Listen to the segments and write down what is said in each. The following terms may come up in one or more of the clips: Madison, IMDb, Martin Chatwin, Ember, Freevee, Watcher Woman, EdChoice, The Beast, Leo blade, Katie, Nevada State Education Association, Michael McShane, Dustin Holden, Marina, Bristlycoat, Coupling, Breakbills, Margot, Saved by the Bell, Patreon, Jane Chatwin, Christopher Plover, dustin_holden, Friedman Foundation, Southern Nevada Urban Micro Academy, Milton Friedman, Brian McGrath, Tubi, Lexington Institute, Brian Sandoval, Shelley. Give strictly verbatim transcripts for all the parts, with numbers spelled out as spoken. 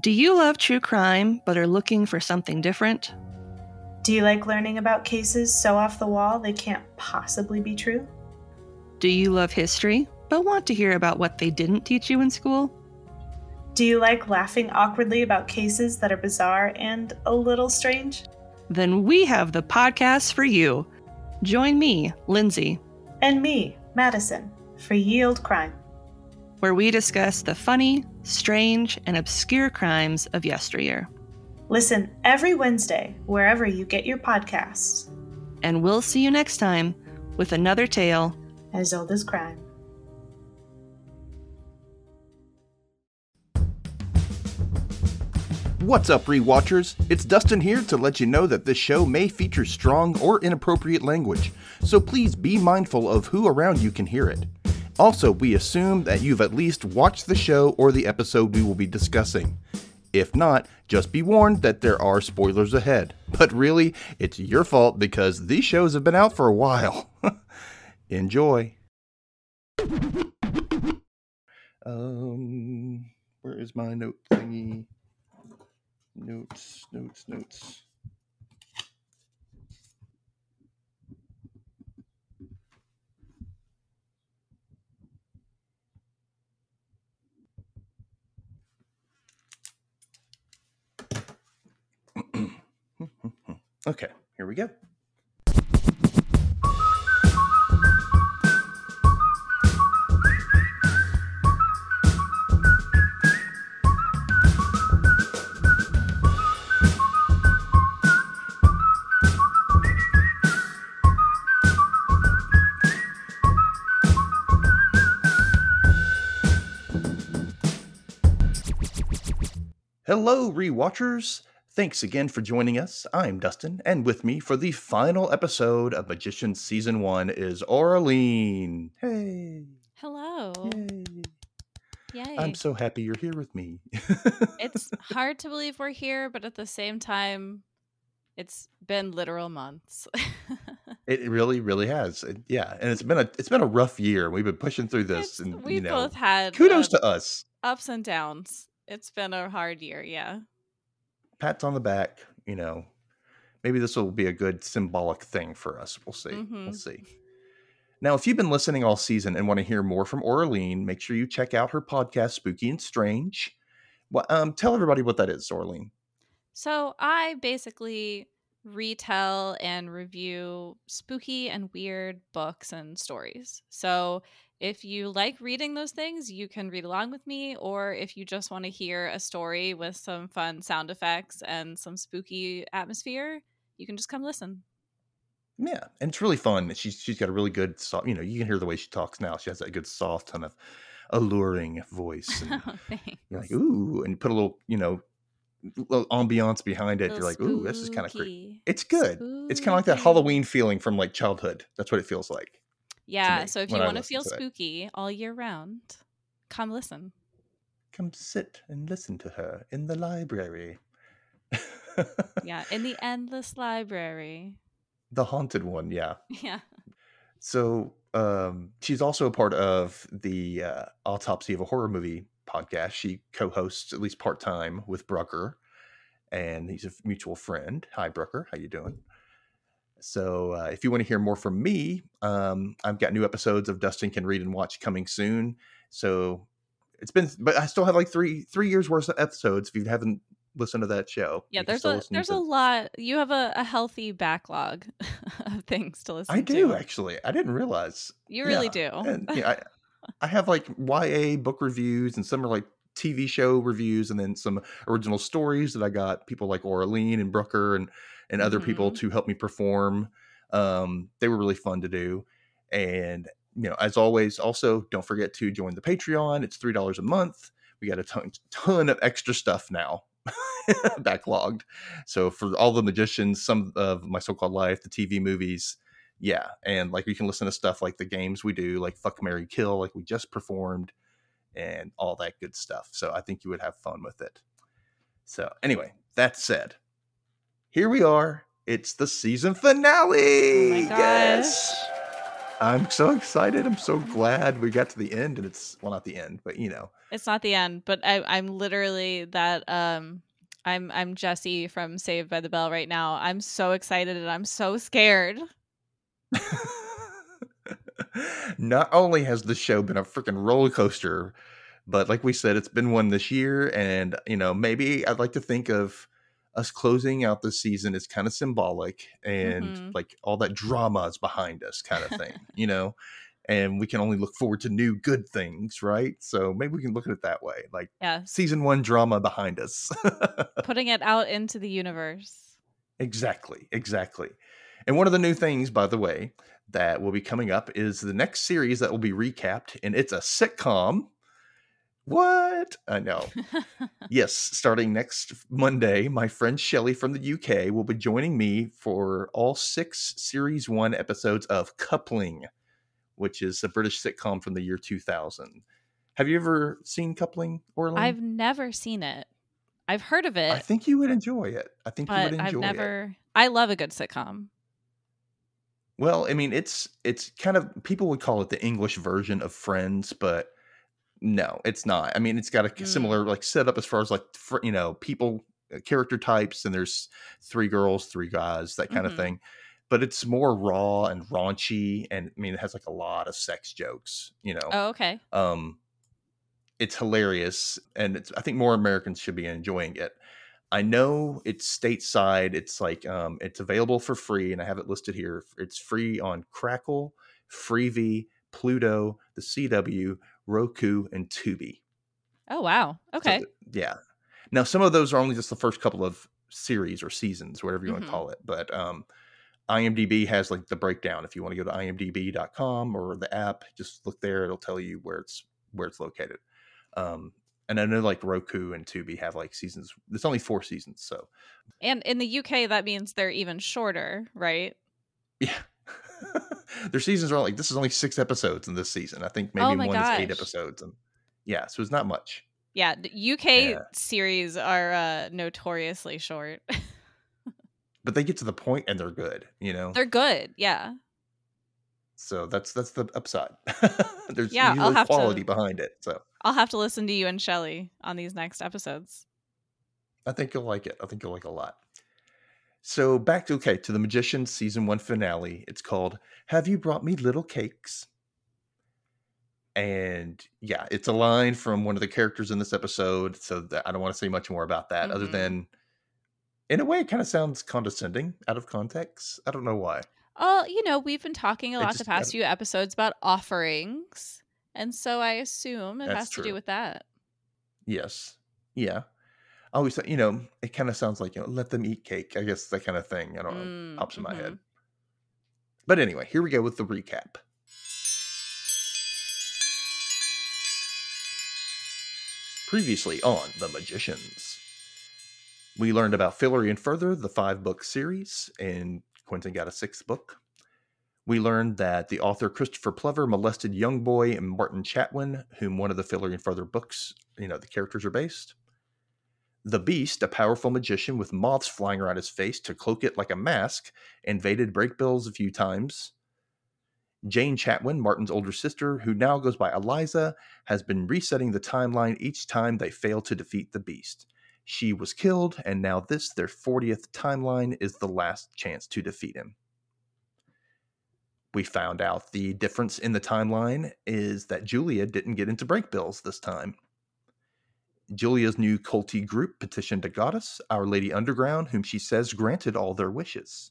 Do you love true crime but are looking for something different? Do you like learning about cases so off the wall they can't possibly be true? Do you love history but want to hear about what they didn't teach you in school? Do you like laughing awkwardly about cases that are bizarre and a little strange? Then we have the podcast for you. Join me, Lindsay, and me, Madison, for Ye Olde Crime, where we discuss the funny, strange, and obscure crimes of yesteryear. Listen every Wednesday, wherever you get your podcasts. And we'll see you next time with another tale as old as crime. What's up, rewatchers? It's Dustin here to let you know that this show may feature strong or inappropriate language, so please be mindful of who around you can hear it. Also, we assume that you've at least watched the show or the episode we will be discussing. If not, just be warned that there are spoilers ahead. But really, it's your fault because these shows have been out for a while. Enjoy. Um, where is my note thingy? Notes, notes, notes. Okay, here we go. Hello, rewatchers. Thanks again for joining us. I'm Dustin, and with me for the final episode of Magicians Season one is Aurelien. Hey. Hello. Yay. Yay. I'm so happy you're here with me. It's hard to believe we're here, but at the same time, it's been literal months. It really, really has. It, yeah, and it's been a it's been a rough year. We've been pushing through this, it's, and we you know, both had kudos um, to us. Ups and downs. It's been a hard year, yeah. Pat's on the back, you know, maybe this will be a good symbolic thing for us. We'll see. Mm-hmm. We'll see. Now, if you've been listening all season and want to hear more from Aurelien, make sure you check out her podcast, Spooky and Strange. Well, um, tell everybody what that is, Aurelien. So I basically retell and review spooky and weird books and stories. So if you like reading those things, you can read along with me, or if you just want to hear a story with some fun sound effects and some spooky atmosphere, you can just come listen. Yeah, and it's really fun. She's she's got a really good, soft, you know, you can hear the way she talks now. She has that good, soft, kind of alluring voice. And oh, thanks. You're like, ooh, and you put a little, you know, little ambiance behind it. You're like, ooh, this is kind of creepy. It's good. Spooky. It's kind of like that Halloween feeling from like childhood. That's what it feels like. Yeah, so if you want to feel spooky all year round, come listen. Come sit and listen to her in the library. Yeah, in the endless library. The haunted one, yeah. Yeah. So um, she's also a part of the uh, Autopsy of a Horror Movie podcast. She co-hosts, at least part-time, with Brucker, and he's a mutual friend. Hi, Brucker. How you doing? So uh, if you want to hear more from me, um, I've got new episodes of Dustin Can Read and Watch coming soon. So it's been, but I still have like three three years worth of episodes. If you haven't listened to that show, yeah, there's a there's to... a lot. You have a, a healthy backlog of things to listen. I do to. Actually. I didn't realize you really yeah. do. And, yeah, I, I have like Y A book reviews, and some are like T V show reviews, and then some original stories that I got people like Aurelien and Brucker and. and other mm-hmm. people to help me perform. Um, they were really fun to do. And, you know, as always, also don't forget to join the Patreon. It's three dollars a month. We got a ton, ton of extra stuff now backlogged. So for all the magicians, some of my so-called life, the T V movies. Yeah. And like, you can listen to stuff like the games we do, like Fuck, Marry, Kill, like we just performed and all that good stuff. So I think you would have fun with it. So anyway, that said, here we are. It's the season finale. Oh my gosh. Yes. I'm so excited. I'm so glad we got to the end, and it's, well, not the end, but you know. It's not the end, but I, I'm literally that, um, I'm, I'm Jesse from Saved by the Bell right now. I'm so excited and I'm so scared. Not only has the show been a freaking roller coaster, but like we said, it's been one this year, and you know, maybe I'd like to think of us closing out the season is kind of symbolic, and mm-hmm. like all that drama is behind us kind of thing, you know, and we can only look forward to new good things. Right. So maybe we can look at it that way. Like yeah. season one drama behind us, putting it out into the universe. Exactly. Exactly. And one of the new things, by the way, that will be coming up is the next series that will be recapped, and it's a sitcom. What? I know. Yes, starting next Monday, my friend Shelley from the U K will be joining me for all six series one episodes of Coupling, which is a British sitcom from the year two thousand. Have you ever seen Coupling, Aurelien? I've never seen it. I've heard of it. I think you would enjoy it. I think you would enjoy I've never... it. I love a good sitcom. Well, I mean, it's it's kind of, people would call it the English version of Friends, but no, it's not. I mean, it's got a mm. similar like setup as far as like, for, you know, people, character types, and there's three girls, three guys, that kind mm-hmm. of thing. But it's more raw and raunchy, and I mean, it has like a lot of sex jokes, you know. Oh, okay. Um, it's hilarious, and it's, I think more Americans should be enjoying it. I know it's stateside. It's like um, it's available for free, and I have it listed here. It's free on Crackle, Freevee, Pluto, the C W, Roku, and Tubi. Oh, wow. Okay. So, yeah. Now, some of those are only just the first couple of series or seasons, whatever you mm-hmm. want to call it. But um, IMDb has like the breakdown. If you want to go to I M D B dot com or the app, just look there. It'll tell you where it's where it's located. Um, and I know like Roku and Tubi have like seasons. It's only four seasons. So. And in the U K, that means they're even shorter, right? Yeah. Their seasons are like, this is only six episodes in this season. I think maybe oh one gosh. is eight episodes. And yeah, so it's not much. Yeah, the U K yeah. series are uh, notoriously short. But they get to the point and they're good, you know? They're good, yeah. So that's that's the upside. There's yeah, usually quality to, behind it. So I'll have to listen to you and Shelley on these next episodes. I think you'll like it. I think you'll like it a lot. So back to, okay, to The Magicians season one finale. It's called Have You Brought Me Little Cakes? And yeah, it's a line from one of the characters in this episode. So that, I don't want to say much more about that mm-hmm. other than, in a way, it kind of sounds condescending out of context. I don't know why. Oh, you know, we've been talking a lot just, the past few episodes about offerings. And so I assume it has true. to do with that. Yes. Yeah. I always thought, you know, it kind of sounds like, you know, let them eat cake. I guess that kind of thing. I don't know. Mm, pops in mm-hmm. my head. But anyway, here we go with the recap. Previously on The Magicians, we learned about Fillory and Further, the five book series, and Quentin got a sixth book. We learned that the author Christopher Plover molested young boy and Martin Chatwin, whom one of the Fillory and Further books, you know, the characters are based. The Beast, a powerful magician with moths flying around his face to cloak it like a mask, invaded Breakbills a few times. Jane Chatwin, Martin's older sister, who now goes by Eliza, has been resetting the timeline each time they fail to defeat the Beast. She was killed, and now this, their fortieth timeline, is the last chance to defeat him. We found out the difference in the timeline is that Julia didn't get into Breakbills this time. Julia's new culty group petitioned a goddess, Our Lady Underground, whom she says granted all their wishes.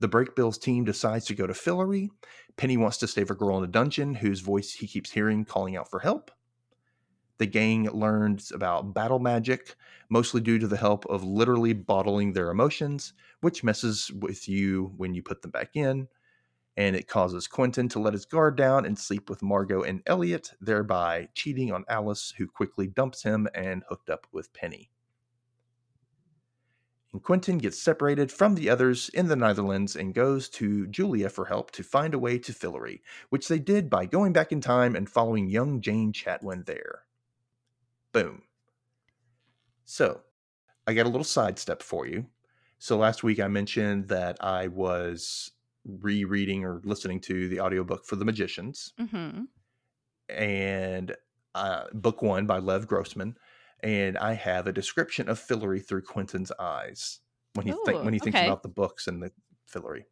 The Breakbills team decides to go to Fillory. Penny wants to save a girl in a dungeon whose voice he keeps hearing calling out for help. The gang learns about battle magic, mostly due to the help of literally bottling their emotions, which messes with you when you put them back in. And it causes Quentin to let his guard down and sleep with Margot and Elliot, thereby cheating on Alice, who quickly dumps him and hooked up with Penny. And Quentin gets separated from the others in the Netherlands and goes to Julia for help to find a way to Fillory, which they did by going back in time and following young Jane Chatwin there. Boom. So, I got a little sidestep for you. So last week I mentioned that I was rereading or listening to the audiobook for The Magicians. Mm-hmm. And uh, book one by Lev Grossman. And I have a description of Fillory through Quentin's eyes when he, Ooh, th- when he thinks okay. about the books and the Fillory.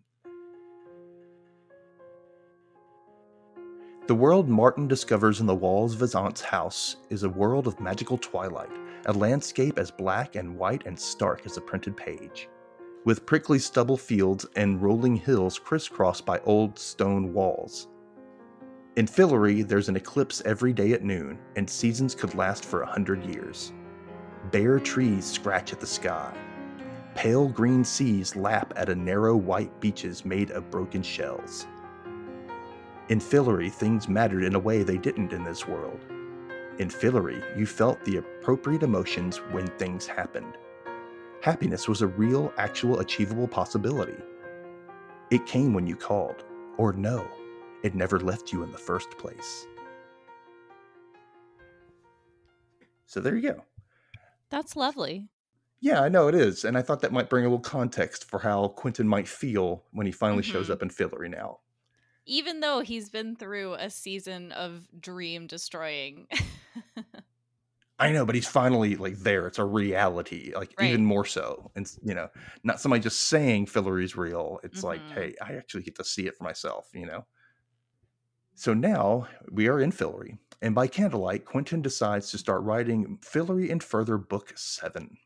The world Martin discovers in the walls of his aunt's house is a world of magical twilight, a landscape as black and white and stark as a printed page, with prickly stubble fields and rolling hills crisscrossed by old stone walls. In Fillory, there's an eclipse every day at noon, and seasons could last for a hundred years. Bare trees scratch at the sky. Pale green seas lap at a narrow white beaches made of broken shells. In Fillory, things mattered in a way they didn't in this world. In Fillory, you felt the appropriate emotions when things happened. Happiness was a real, actual, achievable possibility. It came when you called, or no, it never left you in the first place. So there you go. That's lovely. Yeah, I know it is. And I thought that might bring a little context for how Quentin might feel when he finally mm-hmm. shows up in Fillory now. Even though he's been through a season of dream destroying. I know, but he's finally like there. It's a reality, like right. even more so. And, you know, not somebody just saying Fillory's real. It's mm-hmm. like, hey, I actually get to see it for myself, you know. So now we are in Fillory. And by candlelight, Quentin decides to start writing Fillory and Further Book seven.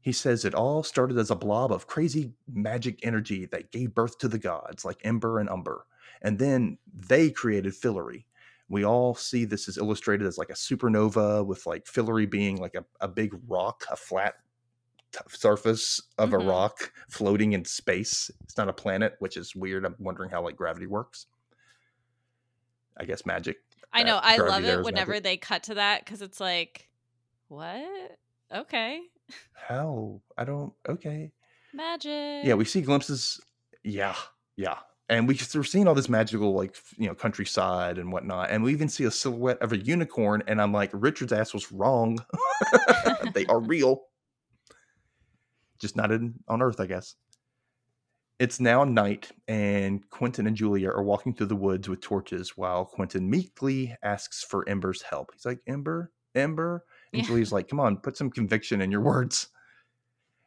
He says it all started as a blob of crazy magic energy that gave birth to the gods like Ember and Umber. And then they created Fillory. We all see this is illustrated as like a supernova with like Fillory being like a, a big rock, a flat t- surface of mm-hmm. a rock floating in space. It's not a planet, which is weird. I'm wondering how like gravity works. I guess magic. I know. Uh, I love it whenever magic. They cut to that because it's like, what? Okay. How? I don't... Okay. Magic. Yeah, we see glimpses. Yeah, yeah. And we, we're seeing all this magical, like, you know, countryside and whatnot. And we even see a silhouette of a unicorn. And I'm like, Richard's ass was wrong. They are real. Just not in, on Earth, I guess. It's now night, and Quentin and Julia are walking through the woods with torches while Quentin meekly asks for Ember's help. He's like, Ember? Ember? And Julie's yeah. like, come on, put some conviction in your words.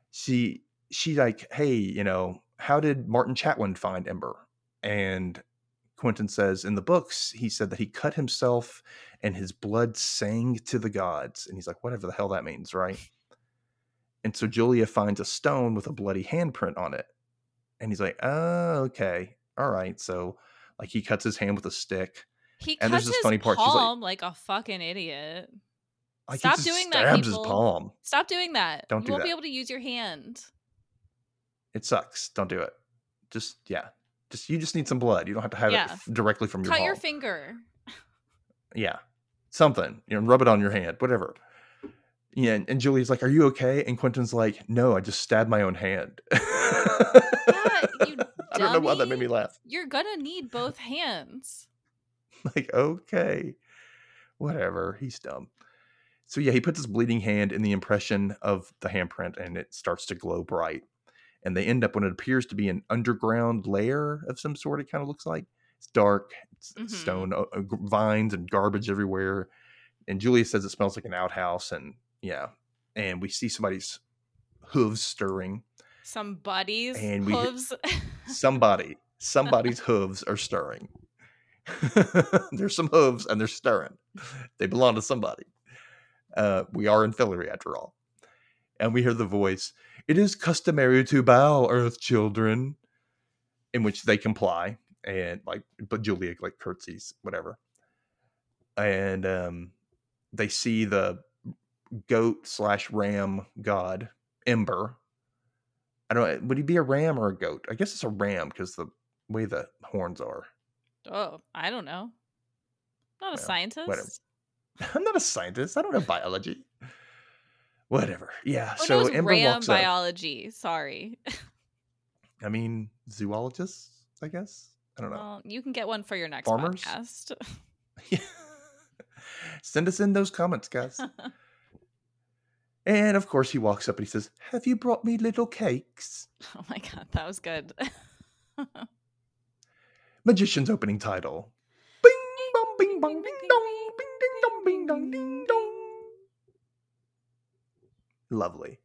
She, she's like, hey, you know, how did Martin Chatwin find Ember? And Quentin says in the books, he said that he cut himself and his blood sang to the gods. And he's like, whatever the hell that means, right? And so Julia finds a stone with a bloody handprint on it. And he's like, oh, okay. All right. So like he cuts his hand with a stick. He and cuts this his funny part. palm like, like a fucking idiot. Like Stop doing that, people. His palm. Stop doing that. Don't do that. You won't that. be able to use your hand. It sucks. Don't do it. Just, yeah. Just You just need some blood. You don't have to have yeah. it f- directly from Cut your palm. Cut your finger. Yeah. Something. You know, rub it on your hand. Whatever. Yeah. And, and Julie's like, are you okay? And Quentin's like, no, I just stabbed my own hand. Yeah, you dummy. I don't know why that made me laugh. You're going to need both hands. Like, okay. Whatever. He's dumb. So yeah, he puts his bleeding hand in the impression of the handprint and it starts to glow bright. And they end up when it appears to be an underground lair of some sort, it kind of looks like. It's dark, it's mm-hmm. stone, uh, vines and garbage everywhere. And Julia says it smells like an outhouse and yeah. And we see somebody's hooves stirring. Somebody's and we hooves? Hit, somebody. Somebody's hooves are stirring. There's some hooves and they're stirring. They belong to somebody. Uh, we are in Fillory after all. And we hear the voice, it is customary to bow, Earth children, in which they comply. And like, but Julia like curtsies, whatever. And um, they see the goat slash ram god, Ember. I don't know, would he be a ram or a goat? I guess it's a ram because the way the horns are. Oh, I don't know. Not a well, scientist. Whatever. I'm not a scientist. I don't know biology. Whatever. Yeah. When so Ember ram walks up. biology. Sorry. I mean, zoologists, I guess. I don't know. Well, you can get one for your next Farmers? podcast. Yeah. Send us in those comments, guys. And of course, he walks up and he says, have you brought me little cakes? Oh my God. That was good. Magician's opening title. Bing, bong, bing, bong, bing, dong, bing, ding, dong, bing, dong, ding, dong. Lovely.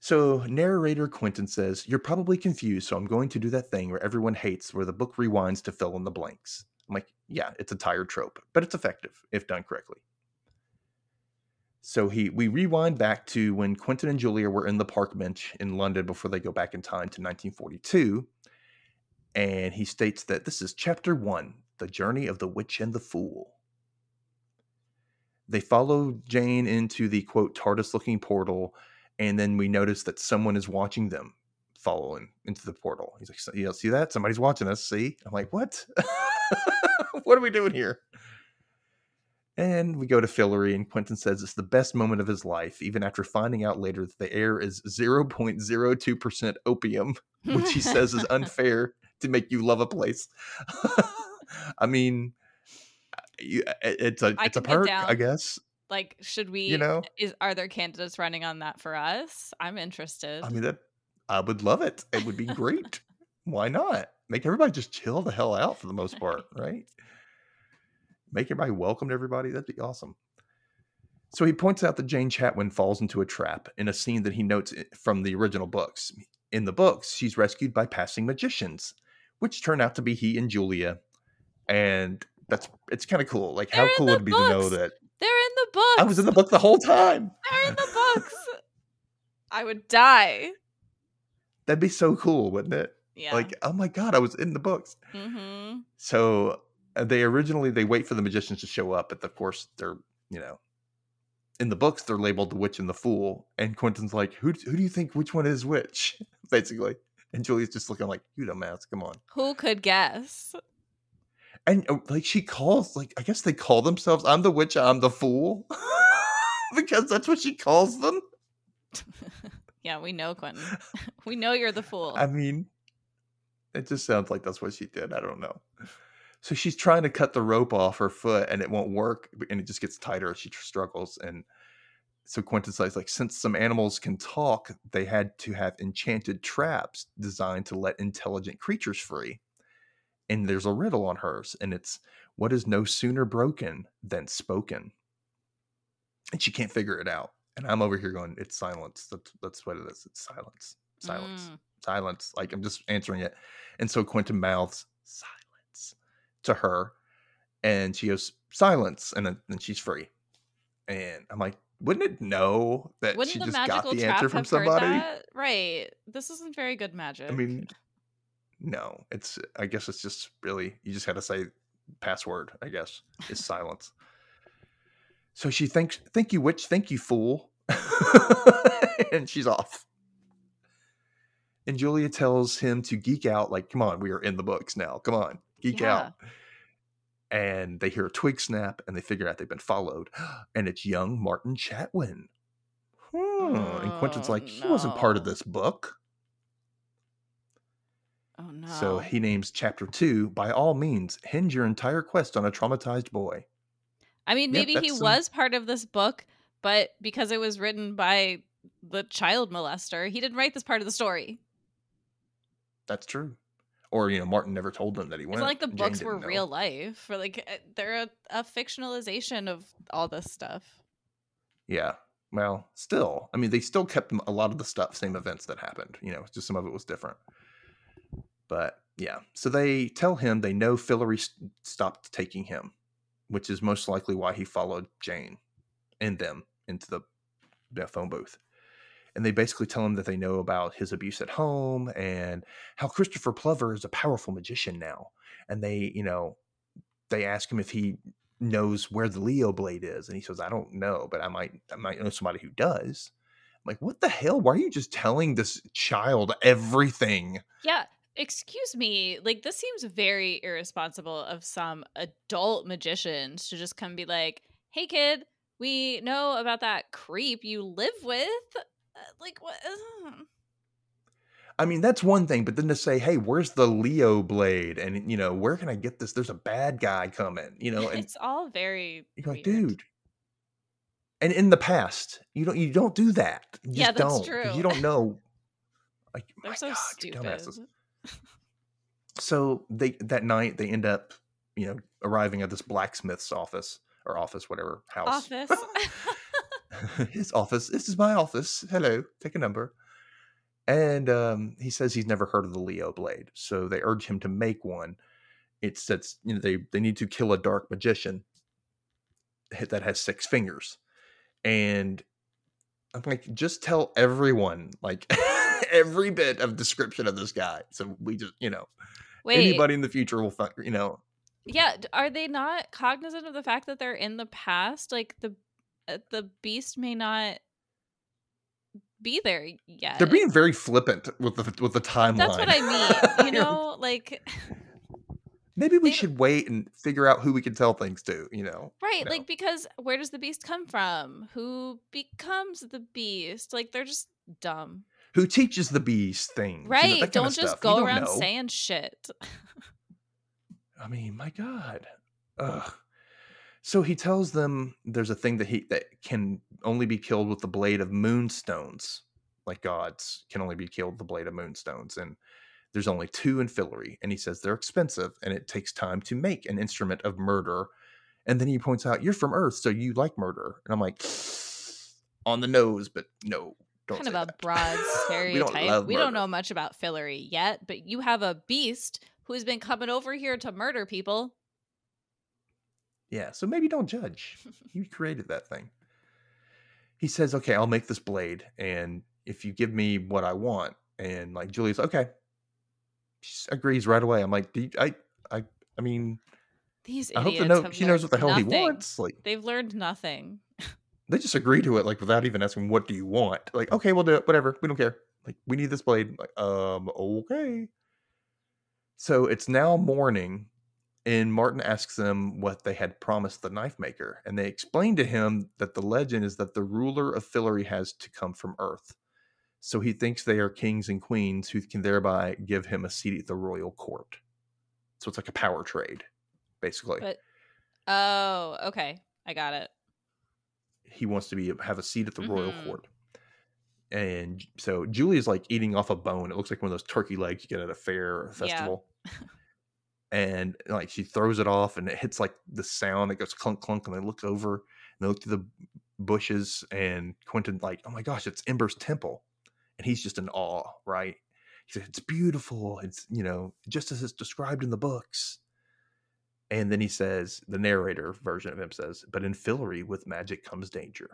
So narrator Quentin says, "You're probably confused, so I'm going to do that thing where everyone hates, where the book rewinds to fill in the blanks." I'm like, yeah, it's a tired trope, but it's effective if done correctly. So he, we rewind back to when Quentin and Julia were in the park bench in London before they go back in time to nineteen forty-two. And he states that this is chapter one, The Journey of the Witch and the Fool. They follow Jane into the, quote, TARDIS-looking portal. And then we notice that someone is watching them follow him into the portal. He's like, you know, see that? Somebody's watching us, see? I'm like, what? What are we doing here? And we go to Fillory, and Quentin says it's the best moment of his life, even after finding out later that the air is zero point zero two percent opium, which he says is unfair to make you love a place. I mean, it's a, it's a perk, I guess. Like, should we, you know, is, are there candidates running on that for us? I'm interested. I mean, that I would love it. It would be great. Why not? Make everybody just chill the hell out for the most part, right? Make everybody welcome to everybody. That'd be awesome. So he points out that Jane Chatwin falls into a trap in a scene that he notes from the original books. In the books, she's rescued by passing magicians, which turn out to be he and Julia. And that's, it's kind of cool. Like, They're how cool would it be books. to know that? They're in the books. I was in the book the whole time. They're in the books. I would die. That'd be so cool, wouldn't it? Yeah. Like, oh my God, I was in the books. Mm-hmm. So they originally, they wait for the magicians to show up. But of course, they're, you know, in the books, they're labeled the witch and the fool. And Quentin's like, who, who do you think which one is which? Basically. And Julia's just looking like, you dumbass, come on. Who could guess? And like she calls, like, I guess they call themselves, I'm the witch, I'm the fool. Because that's what she calls them. Yeah, we know, Quentin. We know you're the fool. I mean, it just sounds like that's what she did. I don't know. So she's trying to cut the rope off her foot and it won't work. And it just gets tighter. She struggles. And so Quentin says, like, since some animals can talk, they had to have enchanted traps designed to let intelligent creatures free. And there's a riddle on hers, and it's, what is no sooner broken than spoken? And she can't figure it out. And I'm over here going, it's silence. That's, that's what it is. It's silence, silence, mm. silence. Like, I'm just answering it. And so Quentin mouths silence to her, and she goes, silence. And then and she's free. And I'm like, wouldn't it know that wouldn't she just got the answer from somebody? Right. This isn't very good magic. I mean... No, it's, I guess it's just really, you just had to say password, I guess, is silence. So she thinks, thank you, witch, thank you, fool. And she's off. And Julia tells him to geek out, like, come on, we are in the books now. Come on, geek yeah. out. And they hear a twig snap and they figure out they've been followed. And it's young Martin Chatwin. Hmm. Oh, and Quentin's like, he no. wasn't part of this book. Oh, no. So he names chapter two, by all means, hinge your entire quest on a traumatized boy. I mean, maybe yep, he some... was part of this book, but because it was written by the child molester, he didn't write this part of the story. That's true. Or, you know, Martin never told them that he went. It's not like the Jane books were know. real life. Or like they're a, a fictionalization of all this stuff. Yeah. Well, still, I mean, they still kept a lot of the stuff, same events that happened. You know, just some of it was different. But yeah, so they tell him they know Fillory st- stopped taking him, which is most likely why he followed Jane and them into the you know, phone booth. And they basically tell him that they know about his abuse at home and how Christopher Plover is a powerful magician now. And they, you know, they ask him if he knows where the Leo blade is. And he says, I don't know, but I might, I might know somebody who does. I'm like, what the hell? Why are you just telling this child everything? Yeah. Excuse me, like, this seems very irresponsible of some adult magicians to just come be like, hey, kid, we know about that creep you live with. Like, what? I mean, that's one thing, but then to say, hey, where's the Leo blade? And, you know, where can I get this? There's a bad guy coming, you know? And it's all very You're weird. Like, dude. And in the past, you don't, you don't do that. You yeah, just that's don't. true. You don't know. Like, They're my so God, stupid. Dumbasses. So they that night they end up, you know, arriving at this blacksmith's office or office, whatever house. Office. His office. This is my office. Hello. Take a number. And um, he says he's never heard of the Leo blade, so they urge him to make one. It says, you know, they they need to kill a dark magician that has six fingers. And I'm like, just tell everyone, like, every bit of description of this guy. So we just, you know, Wait. anybody in the future will, find, you know. Yeah. Are they not cognizant of the fact that they're in the past? Like, the the beast may not be there yet. They're being very flippant with the with the timeline. That's what I mean. You know, like... Maybe we they, should wait and figure out who we can tell things to, you know? Right, no. Like, because where does the beast come from? Who becomes the beast? Like, they're just dumb. Who teaches the beast things? Right, you know, don't just stuff. go don't around know. saying shit. I mean, my God. Ugh. So he tells them there's a thing that he that can only be killed with the blade of moonstones. Like, gods can only be killed with the blade of moonstones, and... There's only two in Fillory, and he says they're expensive, and it takes time to make an instrument of murder. And then he points out, you're from Earth, so you like murder. And I'm like, on the nose, but no, don't kind of a that. broad stereotype. we don't, we don't know much about Fillory yet, but you have a beast who's been coming over here to murder people. Yeah, so maybe don't judge. You created that thing. He says, okay, I'll make this blade, and if you give me what I want, and like Julia's, okay. She agrees right away. I'm like, do you, I, I, I mean, these idiots. I hope to know, she knows what the hell nothing. he wants. Like, they've learned nothing. They just agree to it, like, without even asking, "What do you want?" Like, okay, we'll do it. Whatever. We don't care. Like, we need this blade. Like, um, okay. So it's now morning, and Martin asks them what they had promised the knife maker, and they explain to him that the legend is that the ruler of Fillory has to come from Earth. So he thinks they are kings and queens who can thereby give him a seat at the royal court. So it's like a power trade, basically. But, oh, okay. I got it. He wants to be have a seat at the mm-hmm. royal court. And so Julia's like eating off a bone. It looks like one of those turkey legs you get at a fair or a festival. Yeah. And like she throws it off and it hits like the sound. It goes clunk, clunk. And they look over and they look through the bushes. And Quentin like, oh my gosh, it's Ember's temple. And he's just in awe, right? He said, it's beautiful. It's, you know, just as it's described in the books. And then he says, the narrator version of him says, but in Fillory with magic comes danger.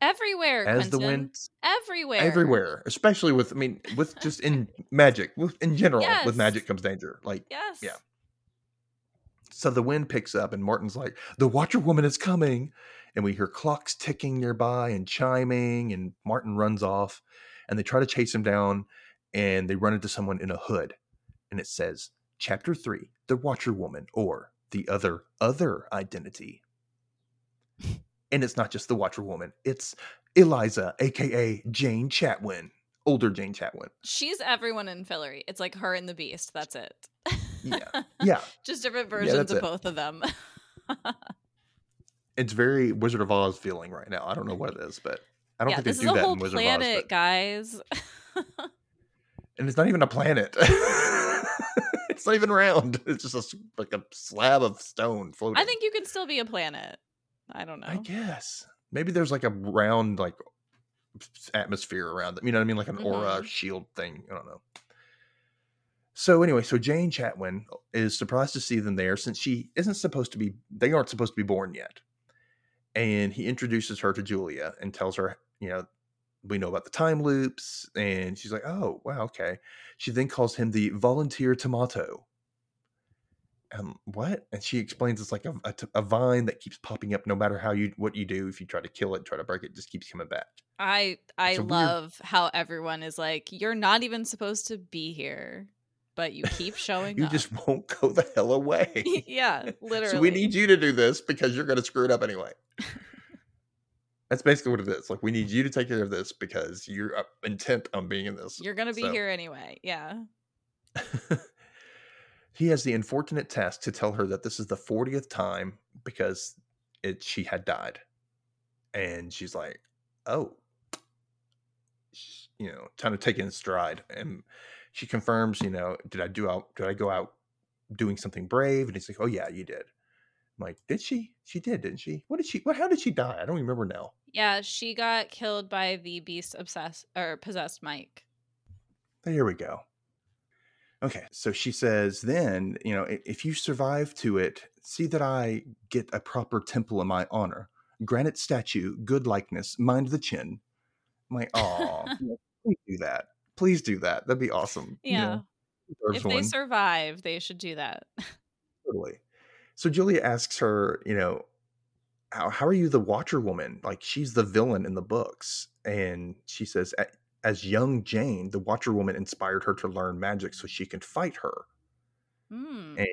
Everywhere, As Quentin. the wind. Everywhere. Everywhere. Especially with, I mean, with just in magic. With, in general, yes. with magic comes danger. Like, yes. yeah. So the wind picks up and Martin's like, the Watcher Woman is coming. And we hear clocks ticking nearby and chiming. And Martin runs off. And they try to chase him down, and they run into someone in a hood. And it says, Chapter three, The Watcher Woman, or The Other Other Identity. And it's not just The Watcher Woman. It's Eliza, a k a. Jane Chatwin. Older Jane Chatwin. She's everyone in Fillory. It's like her and the Beast. That's it. Yeah. Yeah. Just different versions yeah, of it. both of them. It's very Wizard of Oz feeling right now. I don't know what it is, but... I don't yeah, think they this do is a that whole in Wizard planet, of Oz, but... guys. And it's not even a planet. It's not even round. It's just a, like a slab of stone floating. I think you can still be a planet. I don't know. I guess maybe there's like a round like atmosphere around them. You know what I mean? Like an aura mm-hmm. shield thing. I don't know. So anyway, so Jane Chatwin is surprised to see them there since she isn't supposed to be. They aren't supposed to be born yet. And he introduces her to Julia and tells her, you know, we know about the time loops. And she's like, oh, wow, okay. She then calls him the volunteer tomato. Um, what? And she explains it's like a, a, a vine that keeps popping up no matter how you what you do. If you try to kill it, try to break it, it just keeps coming back. I I love weird... how everyone is like, you're not even supposed to be here, but you keep showing you up. You just won't go the hell away. Yeah, literally. So we need you to do this because you're going to screw it up anyway. That's basically what it is. Like, we need you to take care of this because you're intent on being in this. You're going to be so. here anyway. Yeah. He has the unfortunate task to tell her that this is the fortieth time because it she had died. And she's like, oh, you know, kind of taking a stride. And she confirms, you know, did I do out? Did I go out doing something brave? And he's like, oh yeah, you did. I'm like, did she? She did, didn't she? What did she? What? How did she die? I don't remember now. Yeah, she got killed by the beast obsessed or possessed Mike. There we go. Okay, so she says, then, you know, if you survive to it, see that I get a proper temple in my honor. Granite statue, good likeness, mind the chin. I'm like, aw, please do that. Please do that. That'd be awesome. Yeah. You know, if they one. survive, they should do that. Totally. So Julia asks her, you know, how, how are you the Watcher Woman? Like, she's the villain in the books. And she says, as young Jane, the Watcher Woman inspired her to learn magic so she could fight her. Mm. And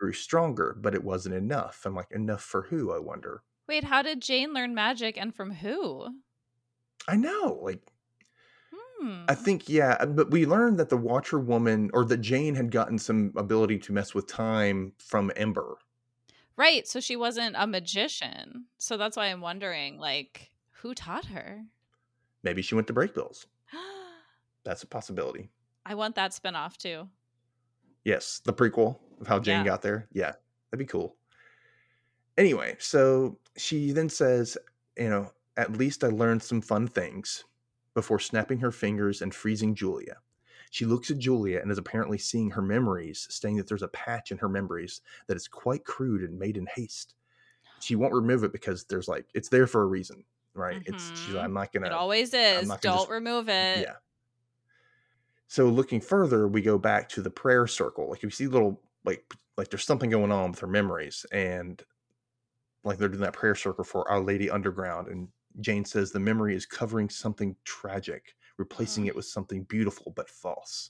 grew stronger, but it wasn't enough. I'm like, enough for who, I wonder? Wait, how did Jane learn magic and from who? I know. Like, hmm. I think, yeah. But we learned that the Watcher Woman, or that Jane had gotten some ability to mess with time from Ember. Right. So she wasn't a magician. So that's why I'm wondering, like, who taught her? Maybe she went to Breakbills. That's a possibility. I want that spinoff too. Yes, the prequel of how Jane yeah. got there. Yeah, that'd be cool. Anyway, so she then says, you know, at least I learned some fun things, before snapping her fingers and freezing Julia. She looks at Julia and is apparently seeing her memories, saying that there's a patch in her memories that is quite crude and made in haste. She won't remove it because there's like, it's there for a reason. Right. Mm-hmm. It's, she's like, I'm not going to. It always is. Don't just, remove it. Yeah. So looking further, we go back to the prayer circle. Like we see little, like, like there's something going on with her memories, and like they're doing that prayer circle for Our Lady Underground. And Jane says the memory is covering something tragic, replacing oh. it with something beautiful, but false.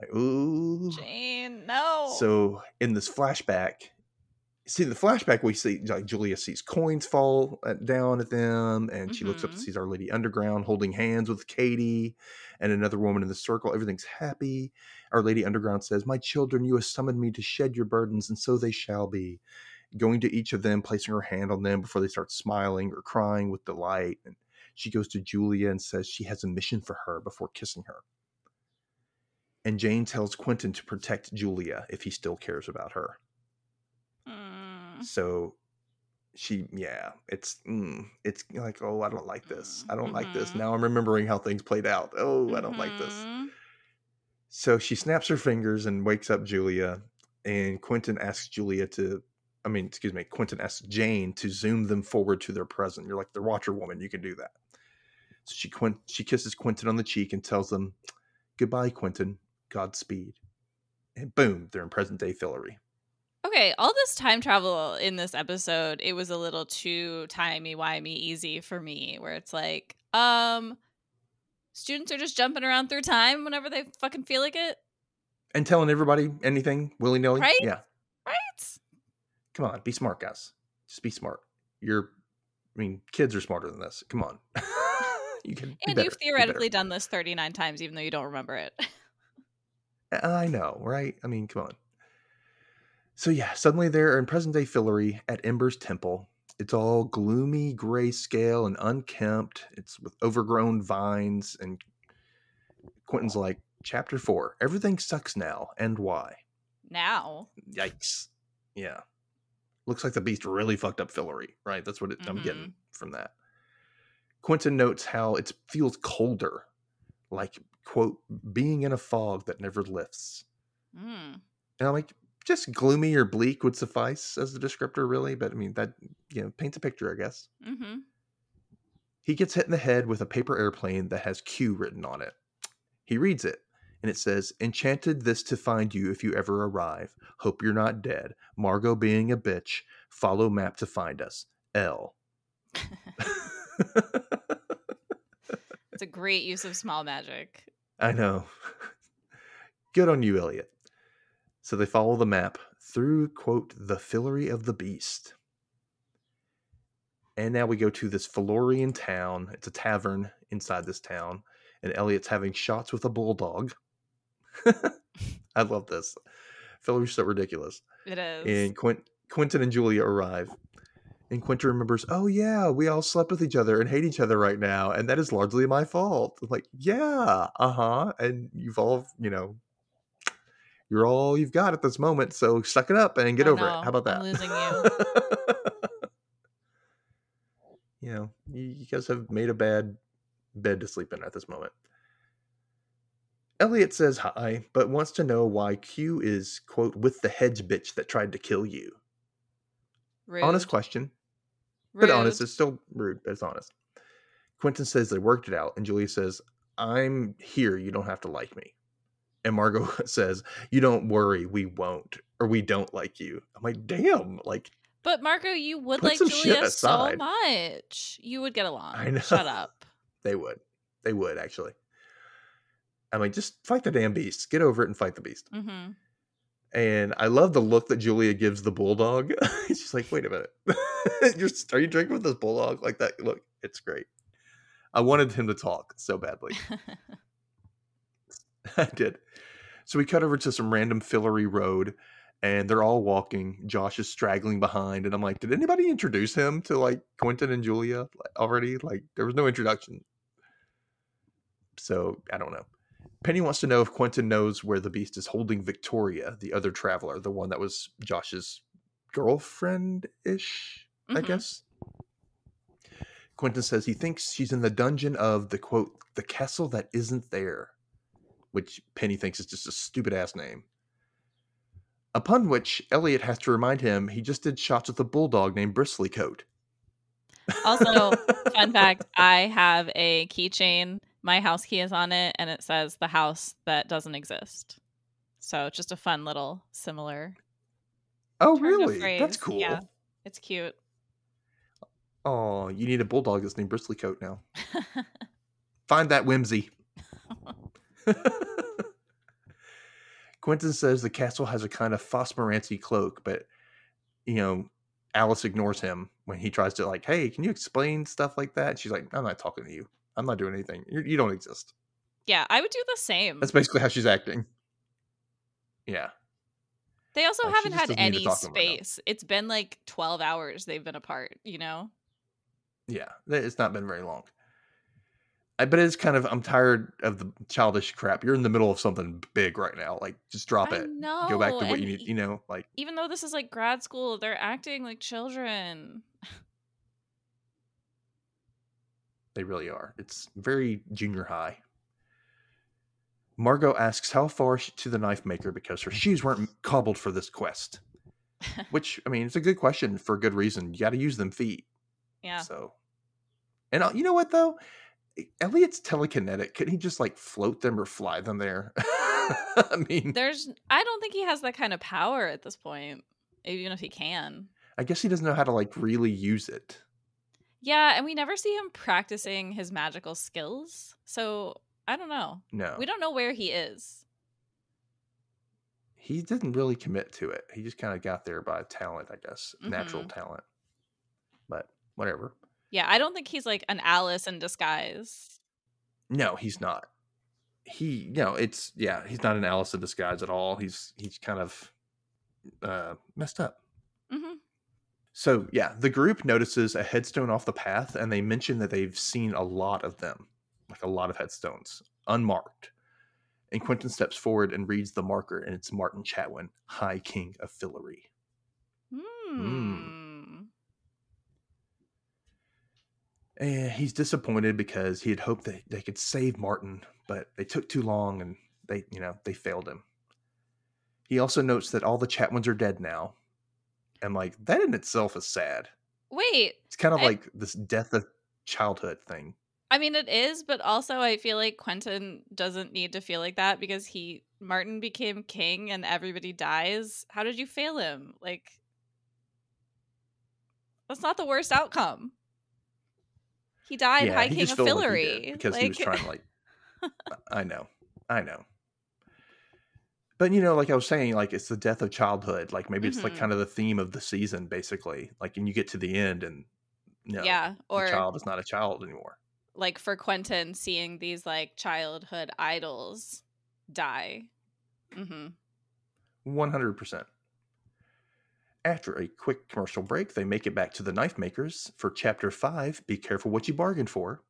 Like, ooh, Jane, no. So in this flashback, see the flashback, we see like Julia sees coins fall at, down at them, and she mm-hmm. looks up and sees Our Lady Underground holding hands with Katie and another woman in the circle. Everything's happy. Our Lady Underground says, my children, you have summoned me to shed your burdens, and so they shall be. Going to each of them, placing her hand on them before they start smiling or crying with delight. And she goes to Julia and says she has a mission for her before kissing her. And Jane tells Quentin to protect Julia if he still cares about her. Mm. So she, yeah, it's, mm, it's like, oh, I don't like this. I don't mm-hmm. like this. Now I'm remembering how things played out. Oh, mm-hmm. I don't like this. So she snaps her fingers and wakes up Julia, and Quentin asks Julia to, I mean, excuse me, Quentin asks Jane to zoom them forward to their present. You're like the Watcher Woman. You can do that. So she Quint- she kisses Quentin on the cheek and tells them, goodbye, Quentin. Godspeed. And boom, they're in present day Fillory. Okay, all this time travel in this episode, it was a little too timey-wimey easy for me, where it's like, um, students are just jumping around through time whenever they fucking feel like it. And telling everybody anything, willy-nilly. Right? Yeah. Right? Come on, be smart, guys. Just be smart. You're, I mean, kids are smarter than this. Come on. You can. And be you've theoretically be done this thirty-nine times, even though you don't remember it. I know, right? I mean, come on. So yeah, suddenly they're in present-day Fillory at Ember's temple. It's all gloomy, grayscale, and unkempt. It's with overgrown vines, and Quentin's like, chapter four, everything sucks now, and why? Now? Yikes. Yeah. Looks like the beast really fucked up Fillory, right? That's what it, mm-hmm. I'm getting from that. Quentin notes how it feels colder, like, quote, being in a fog that never lifts. Mm. And I'm like, just gloomy or bleak would suffice as the descriptor, really. But I mean, that, you know, paints a picture, I guess. Mm-hmm. He gets hit in the head with a paper airplane that has Q written on it. He reads it. And it says, enchanted this to find you if you ever arrive. Hope you're not dead. Margot being a bitch. Follow map to find us. L. It's a great use of small magic. I know. Good on you, Elliot. So they follow the map through, quote, the Fillory of the Beast. And now we go to this Fillorian town. It's a tavern inside this town. And Elliot's having shots with a bulldog. I love this. Fillory's so ridiculous. It is. And Quint- Quentin and Julia arrive. And Quentin remembers, oh yeah, we all slept with each other and hate each other right now, and that is largely my fault. I'm like, yeah, uh-huh. And you've all, you know, you're all you've got at this moment, so suck it up and get oh, over no. it. How about that? I'm losing you. You know, you guys have made a bad bed to sleep in at this moment. Elliot says hi, but wants to know why Q is, quote, with the hedge bitch that tried to kill you. Rude. Honest question. Rude. But honest, it's still rude, but it's honest. Quentin says they worked it out, and Julia says, I'm here, you don't have to like me. And Margot says, you don't worry, we won't, or we don't like you. I'm like, damn, like. But Margot, you would like Julia so much. You would get along. I know. Shut up. They would. They would, actually. I'm like, just fight the damn beast. Get over it and fight the beast. Mm-hmm. And I love the look that Julia gives the bulldog. She's like, wait a minute. You're, are you drinking with this bulldog? Like that? Look, it's great. I wanted him to talk so badly. I did. So we cut over to some random Fillory road, and they're all walking. Josh is straggling behind, and I'm like, did anybody introduce him to like Quentin and Julia already? Like there was no introduction. So I don't know. Penny wants to know if Quentin knows where the beast is holding Victoria, the other traveler, the one that was Josh's girlfriend-ish, mm-hmm. I guess. Quentin says he thinks she's in the dungeon of the, quote, the castle that isn't there, which Penny thinks is just a stupid-ass name. Upon which, Elliot has to remind him he just did shots with a bulldog named Bristlycoat. Also, fun fact, I have a keychain. My house key is on it, and it says the house that doesn't exist. So it's just a fun little similar. Oh, really? That's cool. Yeah, it's cute. Oh, you need a bulldog that's named Bristlycoat now. Find that whimsy. Quentin says the castle has a kind of phosphorancy cloak, but, you know, Alice ignores him when he tries to, like, hey, can you explain stuff like that? And she's like, I'm not talking to you. I'm not doing anything. You're, you don't exist. Yeah, I would do the same. That's basically how she's acting. Yeah. They also like, haven't had any space. Right, it's been like twelve hours they've been apart, you know? Yeah, it's not been very long. I bet it's kind of, I'm tired of the childish crap. You're in the middle of something big right now. Like, just drop I it. Know. Go back to what and you need, you know? Like, even though this is like grad school, they're acting like children. They really are. It's very junior high. Margot asks how far to the knife maker because her shoes weren't cobbled for this quest. Which, I mean, it's a good question for a good reason. You got to use them feet. Yeah. So, and you know what though? Elliot's telekinetic. Couldn't he just like float them or fly them there? I mean, there's. I don't think he has that kind of power at this point. Even if he can. I guess he doesn't know how to like really use it. Yeah, and we never see him practicing his magical skills. So, I don't know. No. We don't know where he is. He didn't really commit to it. He just kind of got there by talent, I guess. Mm-hmm. Natural talent. But, whatever. Yeah, I don't think he's like an Alice in disguise. No, he's not. He, you know, it's, yeah, he's not an Alice in disguise at all. He's, he's kind of uh, messed up. Mm-hmm. So, yeah, the group notices a headstone off the path, and they mention that they've seen a lot of them, like a lot of headstones, unmarked. And Quentin steps forward and reads the marker, and it's Martin Chatwin, High King of Fillory. Hmm. Mm. And he's disappointed because he had hoped that they could save Martin, but they took too long, and they, you know, they failed him. He also notes that all the Chatwins are dead now. And like that in itself is sad. Wait, it's kind of I, like this death of childhood thing. I mean, it is, but also I feel like Quentin doesn't need to feel like that because he Martin became king and everybody dies. How did you fail him? Like, that's not the worst outcome. He died yeah, High he King just of Fillory like he because like... he was trying to like. I know, I know. But, you know, like I was saying, like, it's the death of childhood. Like, maybe mm-hmm. it's, like, kind of the theme of the season, basically. Like, and you get to the end and, you know, yeah, or the child is not a child anymore. Like, for Quentin, seeing these, like, childhood idols die. Mm-hmm. one hundred percent. After a quick commercial break, they make it back to the Knife Makers for Chapter five, Be Careful What You Bargain For.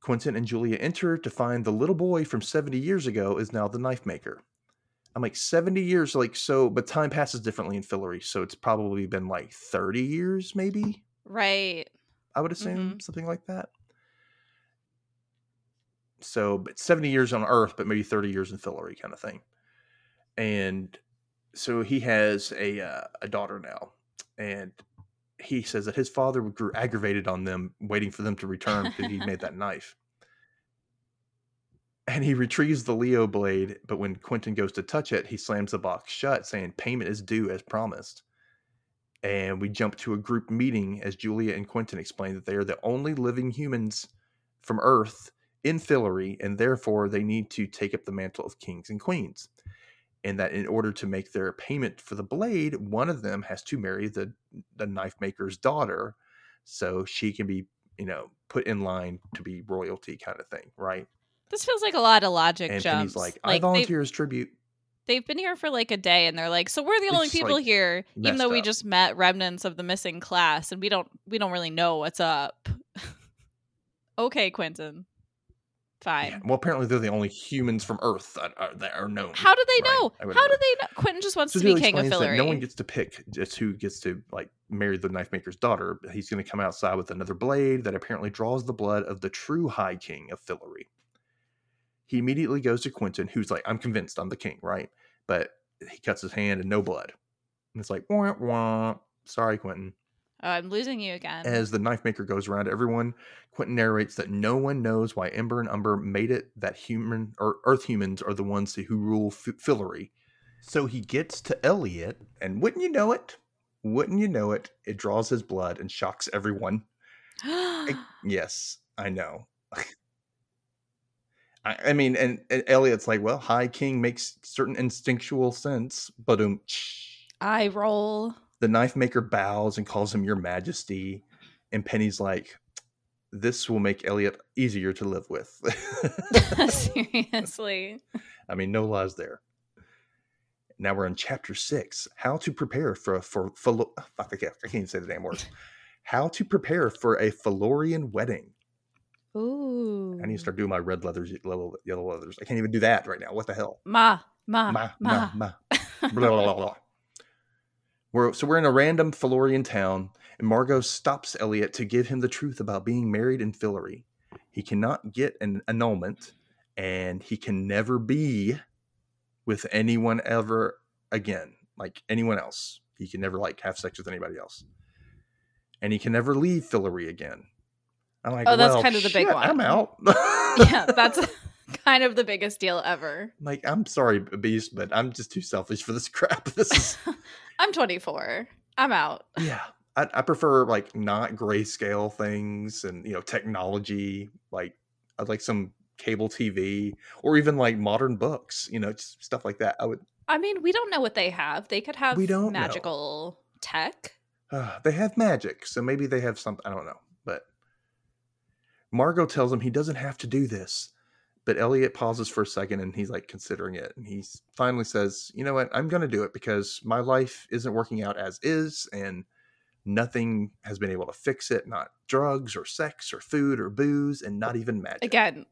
Quentin and Julia enter to find the little boy from seventy years ago is now the Knife Maker. I'm like, seventy years, like, so, but time passes differently in Fillory, so it's probably been like thirty years, maybe? Right. I would assume, mm-hmm. something like that. So, but seventy years on Earth, but maybe thirty years in Fillory kind of thing. And so he has a uh, a daughter now, and he says that his father grew aggravated on them, waiting for them to return because he made that knife. And he retrieves the Leo blade, but when Quentin goes to touch it, he slams the box shut, saying payment is due as promised. And we jump to a group meeting as Julia and Quentin explain that they are the only living humans from Earth in Fillory, and therefore they need to take up the mantle of kings and queens. And that in order to make their payment for the blade, one of them has to marry the, the knife maker's daughter so she can be, you know, put in line to be royalty kind of thing, right? This feels like a lot of logic and, jumps. And he's like, I like, volunteer as tribute. They've been here for like a day and they're like, so we're the it's only people like here, even though we up. just met remnants of the missing class and we don't we don't really know what's up. Okay, Quentin. Fine. Yeah, well, apparently they're the only humans from Earth that are, that are known. How do they right? know? How do they know? Quentin just wants so to be king of Fillory. No one gets to pick just who gets to like marry the knife maker's daughter. He's going to come outside with another blade that apparently draws the blood of the true High King of Fillory. He immediately goes to Quentin, who's like, I'm convinced I'm the king, right? But he cuts his hand and no blood. And it's like, wah, wah. Sorry, Quentin. Oh, I'm losing you again. As the knife maker goes around to everyone, Quentin narrates that no one knows why Ember and Umber made it that human or Earth humans are the ones who rule Fillory. So he gets to Elliot, and wouldn't you know it? Wouldn't you know it? It draws his blood and shocks everyone. I, yes, I know. I, I mean, and, and Elliot's like, well, High King makes certain instinctual sense, but um, I roll. The knife maker bows and calls him your majesty. And Penny's like, this will make Elliot easier to live with. Seriously. I mean, no lies there. Now we're in chapter six. How to prepare for a... For, for, fuck, I can't, I can't even say the damn word. How to prepare for a Fillorian wedding. Ooh. I need to start doing my red leathers, yellow, yellow leathers. I can't even do that right now. What the hell? Ma, ma, ma, ma, ma. Blah, blah, blah, blah. We're, so we're in a random Fillorian town, and Margot stops Elliot to give him the truth about being married in Fillory. He cannot get an annulment, and he can never be with anyone ever again, like anyone else. He can never like have sex with anybody else, and he can never leave Fillory again. I'm like, oh, that's well, kind of the shit, big one. I'm out. Yeah, that's kind of the biggest deal ever. Like, I'm sorry, Beast, but I'm just too selfish for this crap. This is. I'm twenty-four. I'm out. Yeah. I, I prefer like not grayscale things and, you know, technology. Like I'd like some cable T V or even like modern books, you know, just stuff like that. I would. I mean, we don't know what they have. They could have we don't magical know. tech. Uh, they have magic. So maybe they have some. I don't know. But Margot tells him he doesn't have to do this. But Elliot pauses for a second and he's like considering it. And he finally says, you know what? I'm going to do it because my life isn't working out as is. And nothing has been able to fix it. Not drugs or sex or food or booze and not even magic. Again,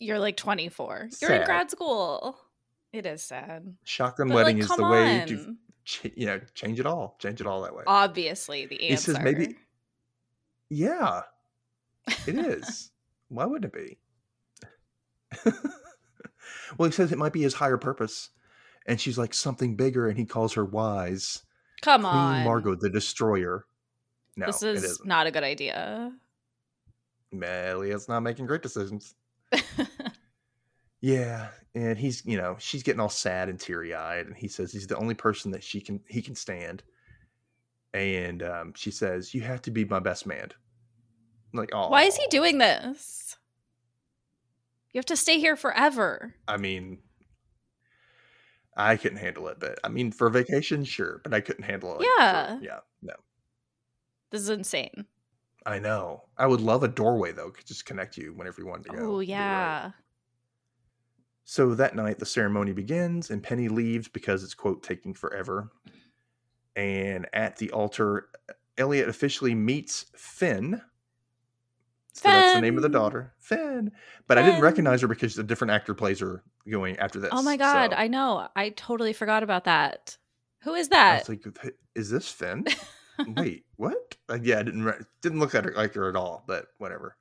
you're like twenty-four. Sad. You're in grad school. It is sad. Shotgun but wedding like, is the on. way to ch- you know, change it all. Change it all that way. Obviously the answer. He says maybe. Yeah, it is. Why would it be? Well, he says it might be his higher purpose, and she's like something bigger, and he calls her wise. Come Queen on, Margot the Destroyer. No, this is it isn't. Not a good idea. Elliot's not making great decisions. Yeah, and he's you know she's getting all sad and teary eyed, and he says he's the only person that she can he can stand, and um, she says you have to be my best man. I'm like, oh, why is he doing this? You have to stay here forever. I mean, I couldn't handle it, but I mean, for vacation, sure, but I couldn't handle it. Yeah. For, yeah. No. This is insane. I know. I would love a doorway, though. Could just connect you whenever you wanted to go. Oh, yeah. So that night, the ceremony begins, and Penny leaves because it's, quote, taking forever. And at the altar, Elliot officially meets Finn. So Finn. That's the name of the daughter. Finn. But Finn. I didn't recognize her because a different actor plays her going after this. Oh my God. So. I know. I totally forgot about that. Who is that? I was like, is this Finn? Wait, what? Like, yeah, I didn't re- didn't look at her like her at all, but whatever.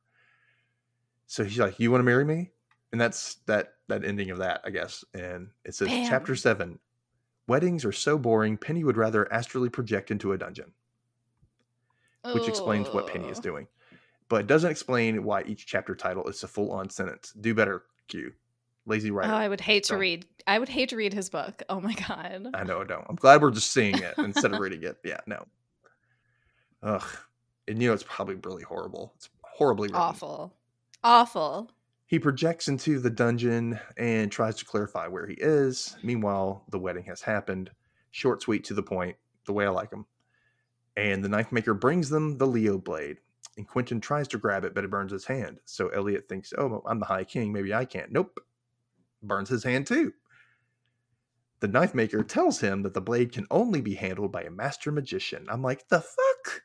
So he's like, you want to marry me? And that's that that ending of that, I guess. And it says, Bam. Chapter seven. Weddings are so boring, Penny would rather astrally project into a dungeon. Which Ooh. Explains what Penny is doing. But it doesn't explain why each chapter title is a full-on sentence. Do better, Q. Lazy writer. Oh, I would hate don't. to read. I would hate to read his book. Oh, my God. I know, I don't. I'm glad we're just seeing it instead of reading it. Yeah, no. Ugh. And you know, it's probably really horrible. It's horribly written. Awful. Awful. He projects into the dungeon and tries to clarify where he is. Meanwhile, the wedding has happened. Short, sweet, to the point, the way I like them. And the knife maker brings them the Leo blade. And Quentin tries to grab it, but it burns his hand. So Elliot thinks, oh, I'm the High King. Maybe I can't. Nope. Burns his hand too. The knife maker tells him that the blade can only be handled by a master magician. I'm like, the fuck?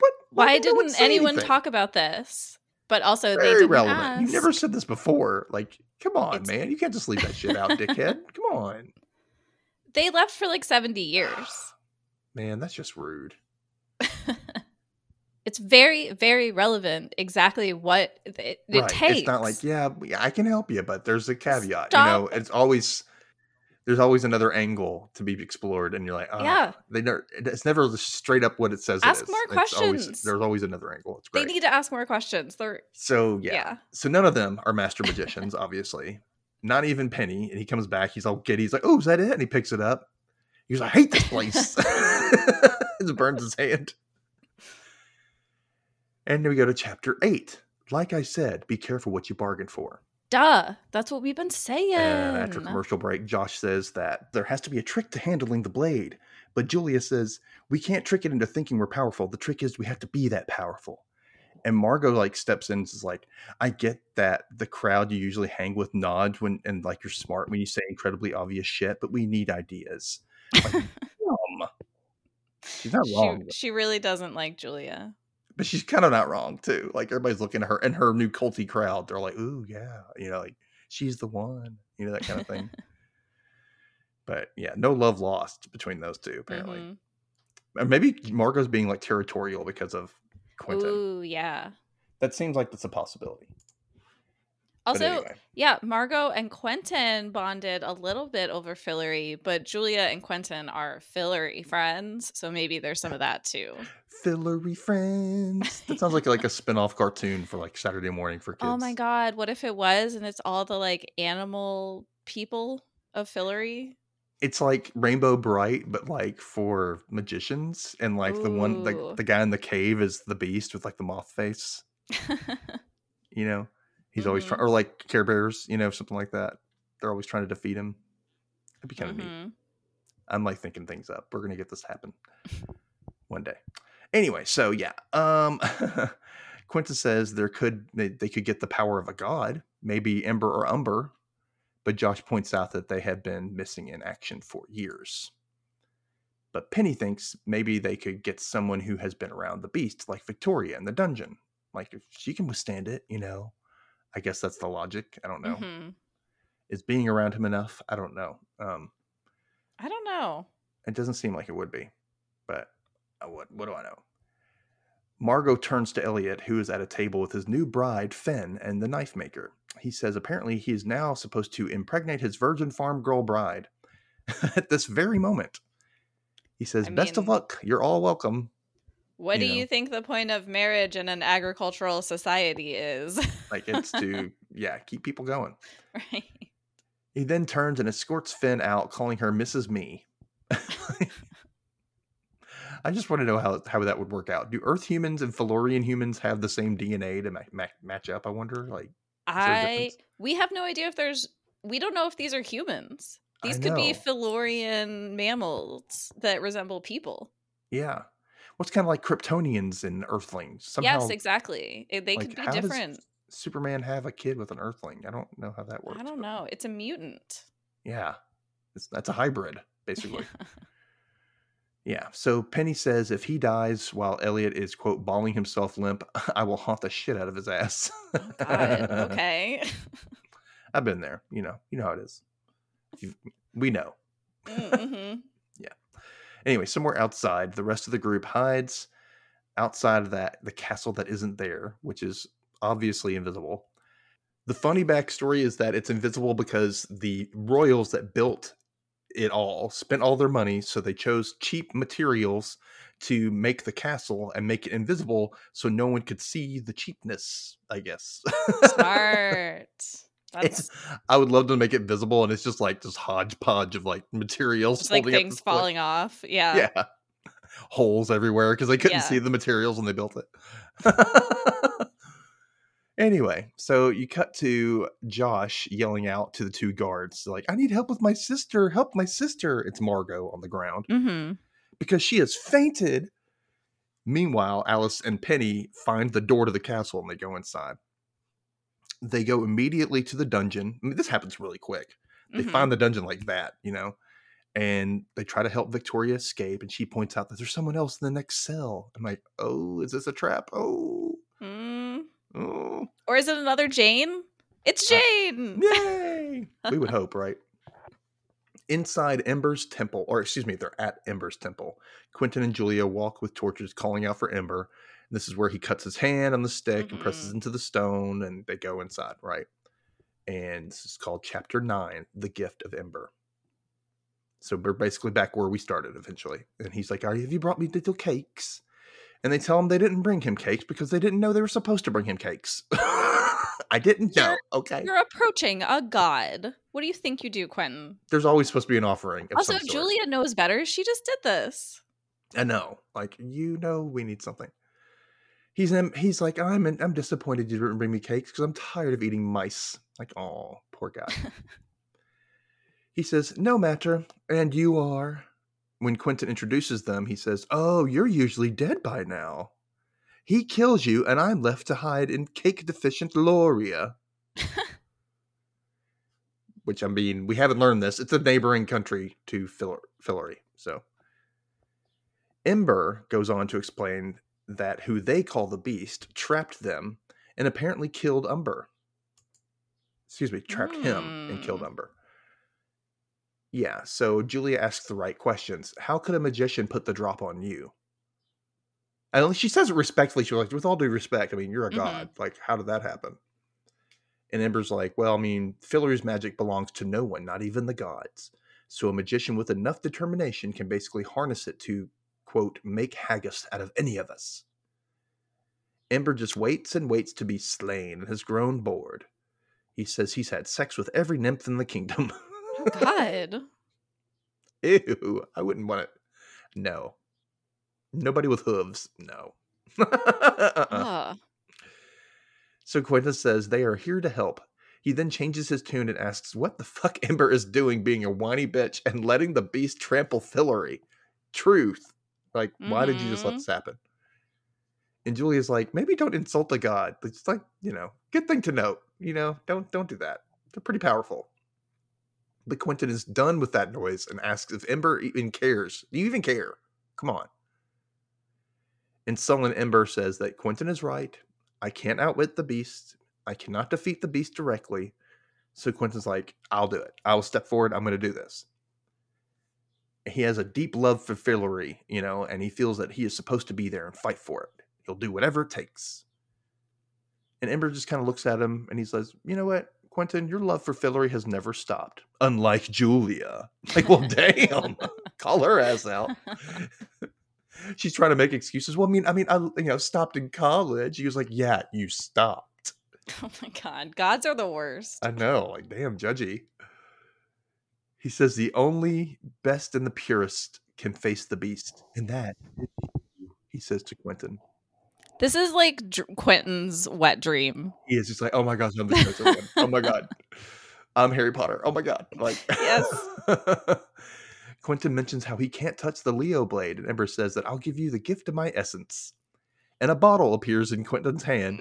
What? Why didn't anyone talk about this? But also, Very they didn't relevant. Ask. You never said this before. Like, come on, it's... man. You can't just leave that shit out, dickhead. Come on. They left for like seventy years. Man, that's just rude. It's very, very relevant. Exactly what it, it right. takes. It's not like, yeah, I can help you, but there's a caveat. Stop. You know, it's always there's always another angle to be explored, and you're like, oh, yeah, they never. It's never straight up what it says. Ask it is. more it's questions. Always, there's always another angle. It's great. They need to ask more questions. They're so yeah. yeah. So none of them are master magicians, obviously. Not even Penny. And he comes back. He's all giddy. He's like, oh, is that it? And he picks it up. He's like, I hate this place. It burns his hand. And then we go to chapter eight. Like I said, be careful what you bargain for. Duh. That's what we've been saying. And after commercial break, Josh says that there has to be a trick to handling the blade. But Julia says, we can't trick it into thinking we're powerful. The trick is we have to be that powerful. And Margot like steps in and is like, I get that the crowd you usually hang with nods when and like you're smart when you say incredibly obvious shit, but we need ideas. Like, um, she's not wrong. She, she really doesn't like Julia. But she's kind of not wrong, too. Like, everybody's looking at her and her new culty crowd. They're like, ooh, yeah. You know, like, she's the one. You know, that kind of thing. But, yeah, no love lost between those two, apparently. Mm-hmm. And maybe Margot's being, like, territorial because of Quentin. Ooh, yeah. That seems like that's a possibility. Also, anyway. yeah, Margot and Quentin bonded a little bit over Fillory, but Julia and Quentin are Fillory friends, so maybe there's some of that too. Fillory friends. That sounds like like a spinoff cartoon for like Saturday morning for kids. Oh my God, what if it was? And it's all the like animal people of Fillory. It's like Rainbow Bright, but like for magicians, and like Ooh. the one like the guy in the cave is the Beast with like the moth face. You know. He's mm-hmm. always trying, or like Care Bears, you know, something like that. They're always trying to defeat him. That'd be kind of mm-hmm. neat. I'm like thinking things up. We're going to get this happen one day. Anyway, so yeah. Um, Quinta says there could, they, they could get the power of a god, maybe Ember or Umber. But Josh points out that they have been missing in action for years. But Penny thinks maybe they could get someone who has been around the Beast, like Victoria in the dungeon. Like if she can withstand it, you know. I guess that's the logic. I don't know. Mm-hmm. Is being around him enough? I don't know. Um, I don't know. It doesn't seem like it would be, but I would. What do I know? Margot turns to Elliot, who is at a table with his new bride, Finn, and the knife maker. He says apparently he is now supposed to impregnate his virgin farm girl bride at this very moment. He says, I mean, best of luck. You're all welcome. What you do know. you think the point of marriage in an agricultural society is? Like it's to, yeah, keep people going. Right. He then turns and escorts Finn out, calling her Missus Me. I just want to know how how that would work out. Do Earth humans and Fillorian humans have the same D N A to ma- ma- match up? I wonder. Like, I we have no idea if there's. We don't know if these are humans. These I could know. be Fillorian mammals that resemble people. Yeah. Well, it's kind of like Kryptonians and Earthlings. Somehow, yes, exactly. They like, could be how different. Does Superman have a kid with an Earthling? I don't know how that works. I don't know. It's a mutant. Yeah. It's, that's a hybrid, basically. Yeah, so Penny says if he dies while Elliot is, quote, bawling himself limp, I will haunt the shit out of his ass. Oh, God. Okay. I've been there. You know. You know how it is. You've, we know. Mm-hmm. Yeah. Anyway, somewhere outside, the rest of the group hides outside of that, the castle that isn't there, which is obviously invisible. The funny backstory is that it's invisible because the royals that built it all spent all their money, so they chose cheap materials to make the castle and make it invisible so no one could see the cheapness, I guess. Smart. That's... I would love to make it visible, and it's just like this hodgepodge of like materials, just like things falling off. Yeah. Yeah. Holes everywhere because they couldn't yeah. see the materials when they built it. Anyway, so you cut to Josh yelling out to the two guards, like, I need help with my sister. Help my sister. It's Margot on the ground mm-hmm. because she has fainted. Meanwhile, Alice and Penny find the door to the castle and they go inside. They go immediately to the dungeon. I mean, this happens really quick. They mm-hmm. find the dungeon like that, you know, and they try to help Victoria escape. And she points out that there's someone else in the next cell. I'm like, oh, is this a trap? Oh, mm. Oh. Or is it another Jane? It's Jane! Uh, yay! We would hope, right? Inside Ember's temple, or excuse me, they're at Ember's temple. Quentin and Julia walk with torches calling out for Ember. And this is where he cuts his hand on the stick mm-hmm. and presses into the stone, and they go inside, right? And this is called Chapter nine, The Gift of Ember. So we're basically back where we started eventually. And he's like, all right, have you brought me little cakes? And they tell him they didn't bring him cakes because they didn't know they were supposed to bring him cakes. I didn't know. You're, okay. You're approaching a god. What do you think you do, Quentin? There's always supposed to be an offering. Of also, some sort. Julia knows better. She just did this. I know. Like, you know, we need something. He's he's like, I'm I'm disappointed you didn't bring me cakes because I'm tired of eating mice. Like, oh, poor guy. He says, no matter. And you are. When Quentin introduces them, he says, oh, you're usually dead by now. He kills you, and I'm left to hide in cake-deficient Loria. Which, I mean, we haven't learned this. It's a neighboring country to Fillory. So, Ember goes on to explain that who they call the Beast trapped them and apparently killed Umber. Excuse me, trapped mm. him and killed Umber. Yeah, so Julia asks the right questions. How could a magician put the drop on you? And she says it respectfully. She's like, with all due respect, I mean, you're a mm-hmm. god. Like, how did that happen? And Ember's like, well, I mean, Fillory's magic belongs to no one, not even the gods. So a magician with enough determination can basically harness it to, quote, make haggis out of any of us. Ember just waits and waits to be slain and has grown bored. He says he's had sex with every nymph in the kingdom. God. Ew, I wouldn't want it. No. Nobody with hooves. No. uh-uh. uh. So Quentin says they are here to help. He then changes his tune and asks what the fuck Ember is doing being a whiny bitch and letting the Beast trample Fillory. Truth. Like, mm-hmm. why did you just let this happen? And Julia's like, maybe don't insult the god. It's like, you know, good thing to note. You know, don't don't do that. They're pretty powerful. But Quentin is done with that noise and asks if Ember even cares. Do you even care? Come on. And sullen Ember says that Quentin is right. I can't outwit the Beast. I cannot defeat the Beast directly. So Quentin's like, I'll do it. I'll step forward. I'm going to do this. He has a deep love for Fillory, you know, and he feels that he is supposed to be there and fight for it. He'll do whatever it takes. And Ember just kind of looks at him and he says, you know what? Quentin, your love for Fillory has never stopped. Unlike Julia. Like, well, damn. Call her ass out. She's trying to make excuses. Well, I mean, I mean, I you know, stopped in college. He was like, yeah, you stopped. Oh my God. Gods are the worst. I know. Like, damn, judgy. He says the only best and the purest can face the Beast. And that, he says to Quentin. This is like Dr- Quentin's wet dream. He is just like, oh my gosh, I'm the chosen one. Oh my God. I'm Harry Potter. Oh my God. Like, yes. Quentin mentions how he can't touch the Leo blade. And Ember says that I'll give you the gift of my essence. And a bottle appears in Quentin's hand.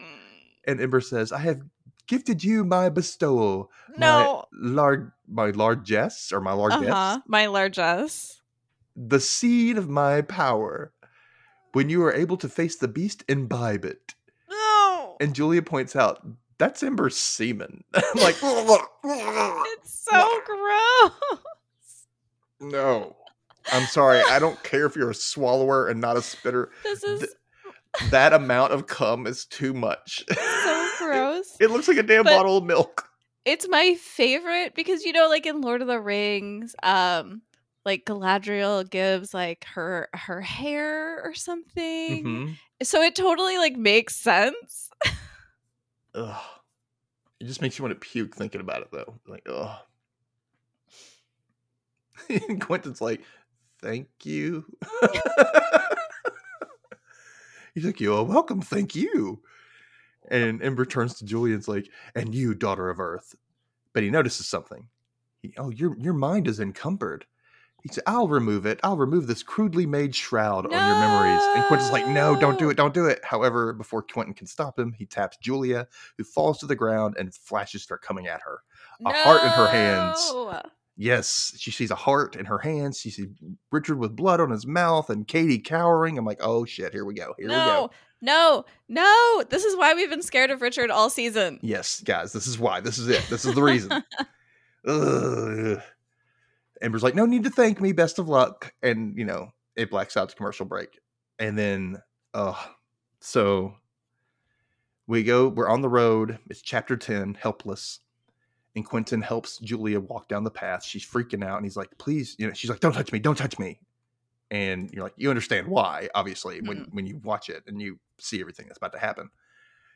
And Ember says, I have gifted you my bestowal. No. My large, my largesse or my largesse. Uh-huh. My largesse. the seed of my power. When you are able to face the beast, imbibe it. No. And Julia points out, that's Ember's semen. Like, it's so gross. No. I'm sorry. I don't care if you're a swallower and not a spitter. This is... Th- that amount of cum is too much. So gross. It, it looks like a damn but bottle of milk. It's my favorite because, you know, like in Lord of the Rings, um, like Galadriel gives like her her hair or something. Mm-hmm. So it totally like makes sense. Ugh. It just makes you want to puke thinking about it, though. Like, ugh. And Quentin's like, thank you. He's like, you're welcome, thank you. And Ember turns to Julian's like, and you, daughter of Earth. But he notices something. He, oh, your your mind is encumbered. He said, I'll remove it. I'll remove this crudely made shroud no! on your memories. And Quentin's like, no, don't do it, don't do it. However, before Quentin can stop him, he taps Julia, who falls to the ground and flashes start coming at her. A no! heart in her hands. Yes, she sees a heart in her hands. She sees Richard with blood on his mouth and Katie cowering. I'm like, oh shit, here we go. Here no, we go. No, no, no. This is why we've been scared of Richard all season. Yes, guys, this is why. This is it. This is the reason. Ugh. Ember's like, no need to thank me. Best of luck. And, you know, it blacks out to commercial break. And then, uh, so we go, we're on the road. It's chapter ten, helpless. And Quentin helps Julia walk down the path. She's freaking out. And he's like, please, you know, she's like, don't touch me. Don't touch me. And you're like, you understand why, obviously, mm-hmm. when, when you watch it and you see everything that's about to happen.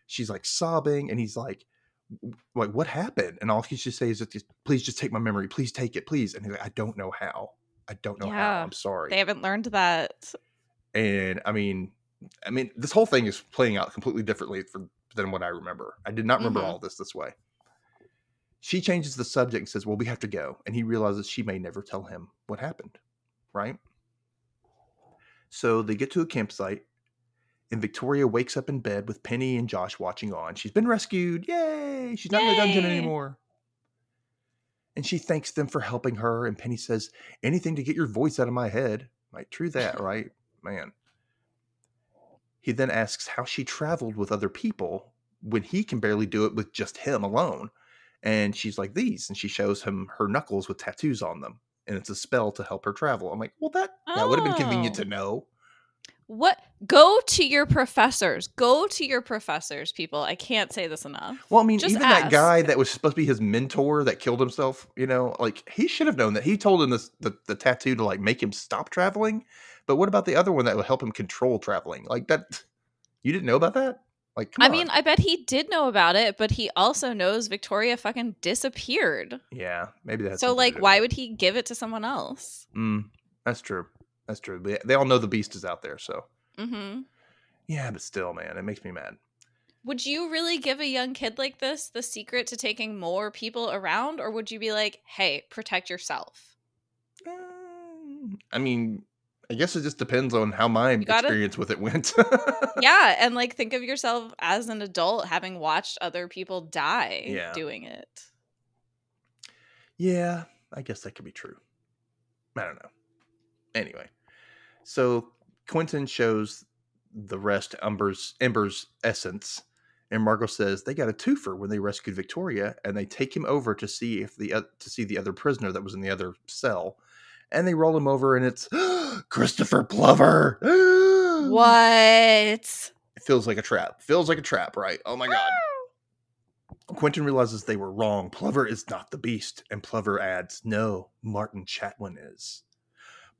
She's like sobbing. And he's like, like, what happened? And all he should say is, please just take my memory. Please take it, please. And he's like, I don't know how. I don't know yeah, how. I'm sorry. They haven't learned that. And I mean, I mean, this whole thing is playing out completely differently for, than what I remember. I did not remember mm-hmm. all this this way. She changes the subject and says, well, we have to go. And he realizes she may never tell him what happened, right? So they get to a campsite, and Victoria wakes up in bed with Penny and Josh watching on. She's been rescued. Yay! She's not Yay! in the dungeon anymore. And she thanks them for helping her. And Penny says, anything to get your voice out of my head. Like, true that, right? Man. He then asks how she traveled with other people when he can barely do it with just him alone. And she's like, these. And she shows him her knuckles with tattoos on them. And it's a spell to help her travel. I'm like, well, that, oh. that would have been convenient to know. What? Go to your professors. Go to your professors, people. I can't say this enough. Well, I mean, just even ask. That guy that was supposed to be his mentor that killed himself, you know, like he should have known that. He told him this, the, the tattoo to like make him stop traveling. But what about the other one that would help him control traveling? Like that, you didn't know about that? Like, I on. mean, I bet he did know about it, but he also knows Victoria fucking disappeared. Yeah, maybe that's so. Like, why would he give it to someone else? Mm, that's true. That's true. They all know the beast is out there, so. Mm-hmm. Yeah, but still, man, it makes me mad. Would you really give a young kid like this the secret to taking more people around, or would you be like, "Hey, protect yourself"? Um, I mean. I guess it just depends on how my experience with it went. Yeah, and like think of yourself as an adult having watched other people die yeah. doing it. Yeah, I guess that could be true. I don't know. Anyway, so Quentin shows the rest Umber's Ember's essence, and Margot says they got a twofer when they rescued Victoria, and they take him over to see if the uh, to see the other prisoner that was in the other cell. And they roll him over, and it's Christopher Plover. What? It feels like a trap. Feels like a trap, right? Oh, my God. Quentin realizes they were wrong. Plover is not the beast. And Plover adds, no, Martin Chatwin is.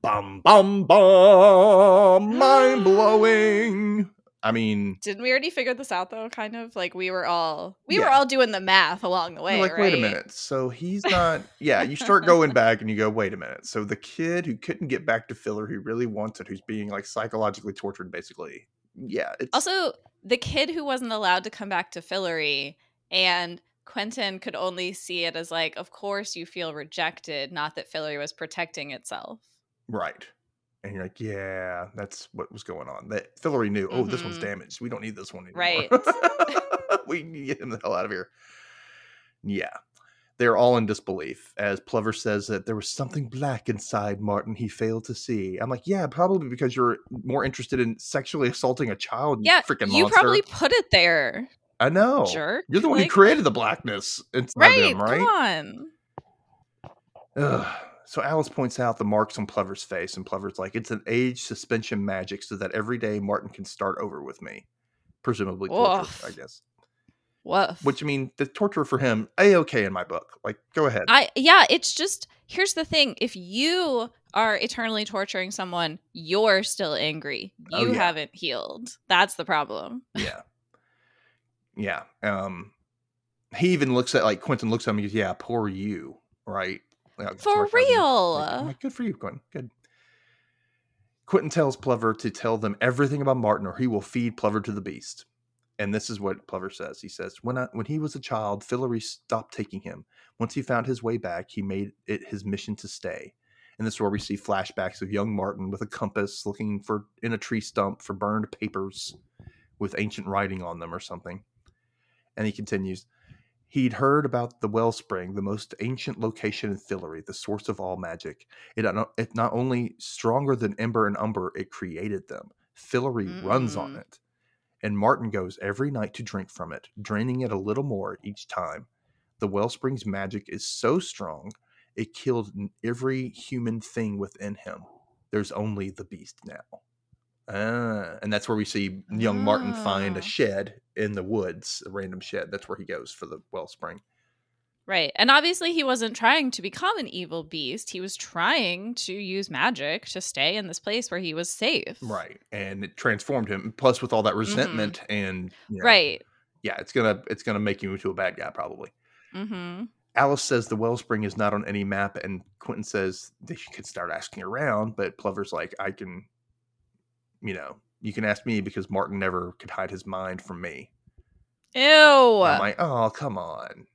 Bum, bum, bum. Mind-blowing. I mean. Didn't we already figure this out, though? Kind of like we were all we yeah. were all doing the math along the way. You're like, right? Wait a minute. So he's not. Yeah, you start going back and you go, wait a minute. So the kid who couldn't get back to Fillory, who really wanted, who's being like psychologically tortured, basically. Yeah. It's... Also, the kid who wasn't allowed to come back to Fillory, and Quentin could only see it as like, of course you feel rejected. Not that Fillory was protecting itself. Right. And you're like, yeah, that's what was going on. That Fillory knew, oh, mm-hmm. this one's damaged. We don't need this one anymore. Right. We can get him the hell out of here. Yeah. They're all in disbelief as Plover says that there was something black inside Martin he failed to see. I'm like, yeah, probably because you're more interested in sexually assaulting a child. Yeah, you freaking monster. You probably put it there. I know. Jerk. You're the one like, who created the blackness inside right, him, right? Come on. Ugh. So Alice points out the marks on Plover's face, and Plover's like, it's an age suspension magic so that every day Martin can start over with me. Presumably torture, I guess. Woof. Which, I mean, the torture for him, A-okay in my book. Like, go ahead. I Yeah, it's just, here's the thing. If you are eternally torturing someone, you're still angry. You oh, yeah. haven't healed. That's the problem. Yeah. Yeah. Um, he even looks at, like, Quentin looks at him and goes, yeah, poor you, right? Like, for real. Like, like, good for you, Quentin. Good. Quentin tells Plover to tell them everything about Martin or he will feed Plover to the beast. And this is what Plover says. He says, when I, when he was a child, Fillory stopped taking him. Once he found his way back, he made it his mission to stay. And this is where we see flashbacks of young Martin with a compass looking for in a tree stump for burned papers with ancient writing on them or something. And he continues, he'd heard about the wellspring, the most ancient location in Fillory, the source of all magic. It, it not only stronger than Ember and Umber, it created them. Fillory mm. runs on it. And Martin goes every night to drink from it, draining it a little more each time. The wellspring's magic is so strong, it killed every human thing within him. There's only the beast now. Ah, and that's where we see young Martin oh. find a shed in the woods, a random shed. That's where he goes for the wellspring. Right. And obviously he wasn't trying to become an evil beast. He was trying to use magic to stay in this place where he was safe. Right. And it transformed him. Plus with all that resentment mm-hmm. and you know, right. Yeah, it's gonna it's gonna make you into a bad guy probably. Mm-hmm. Alice says the wellspring is not on any map, and Quentin says they could start asking around, but Plover's like, I can you know, you can ask me because Martin never could hide his mind from me. Ew. I'm like, oh, come on.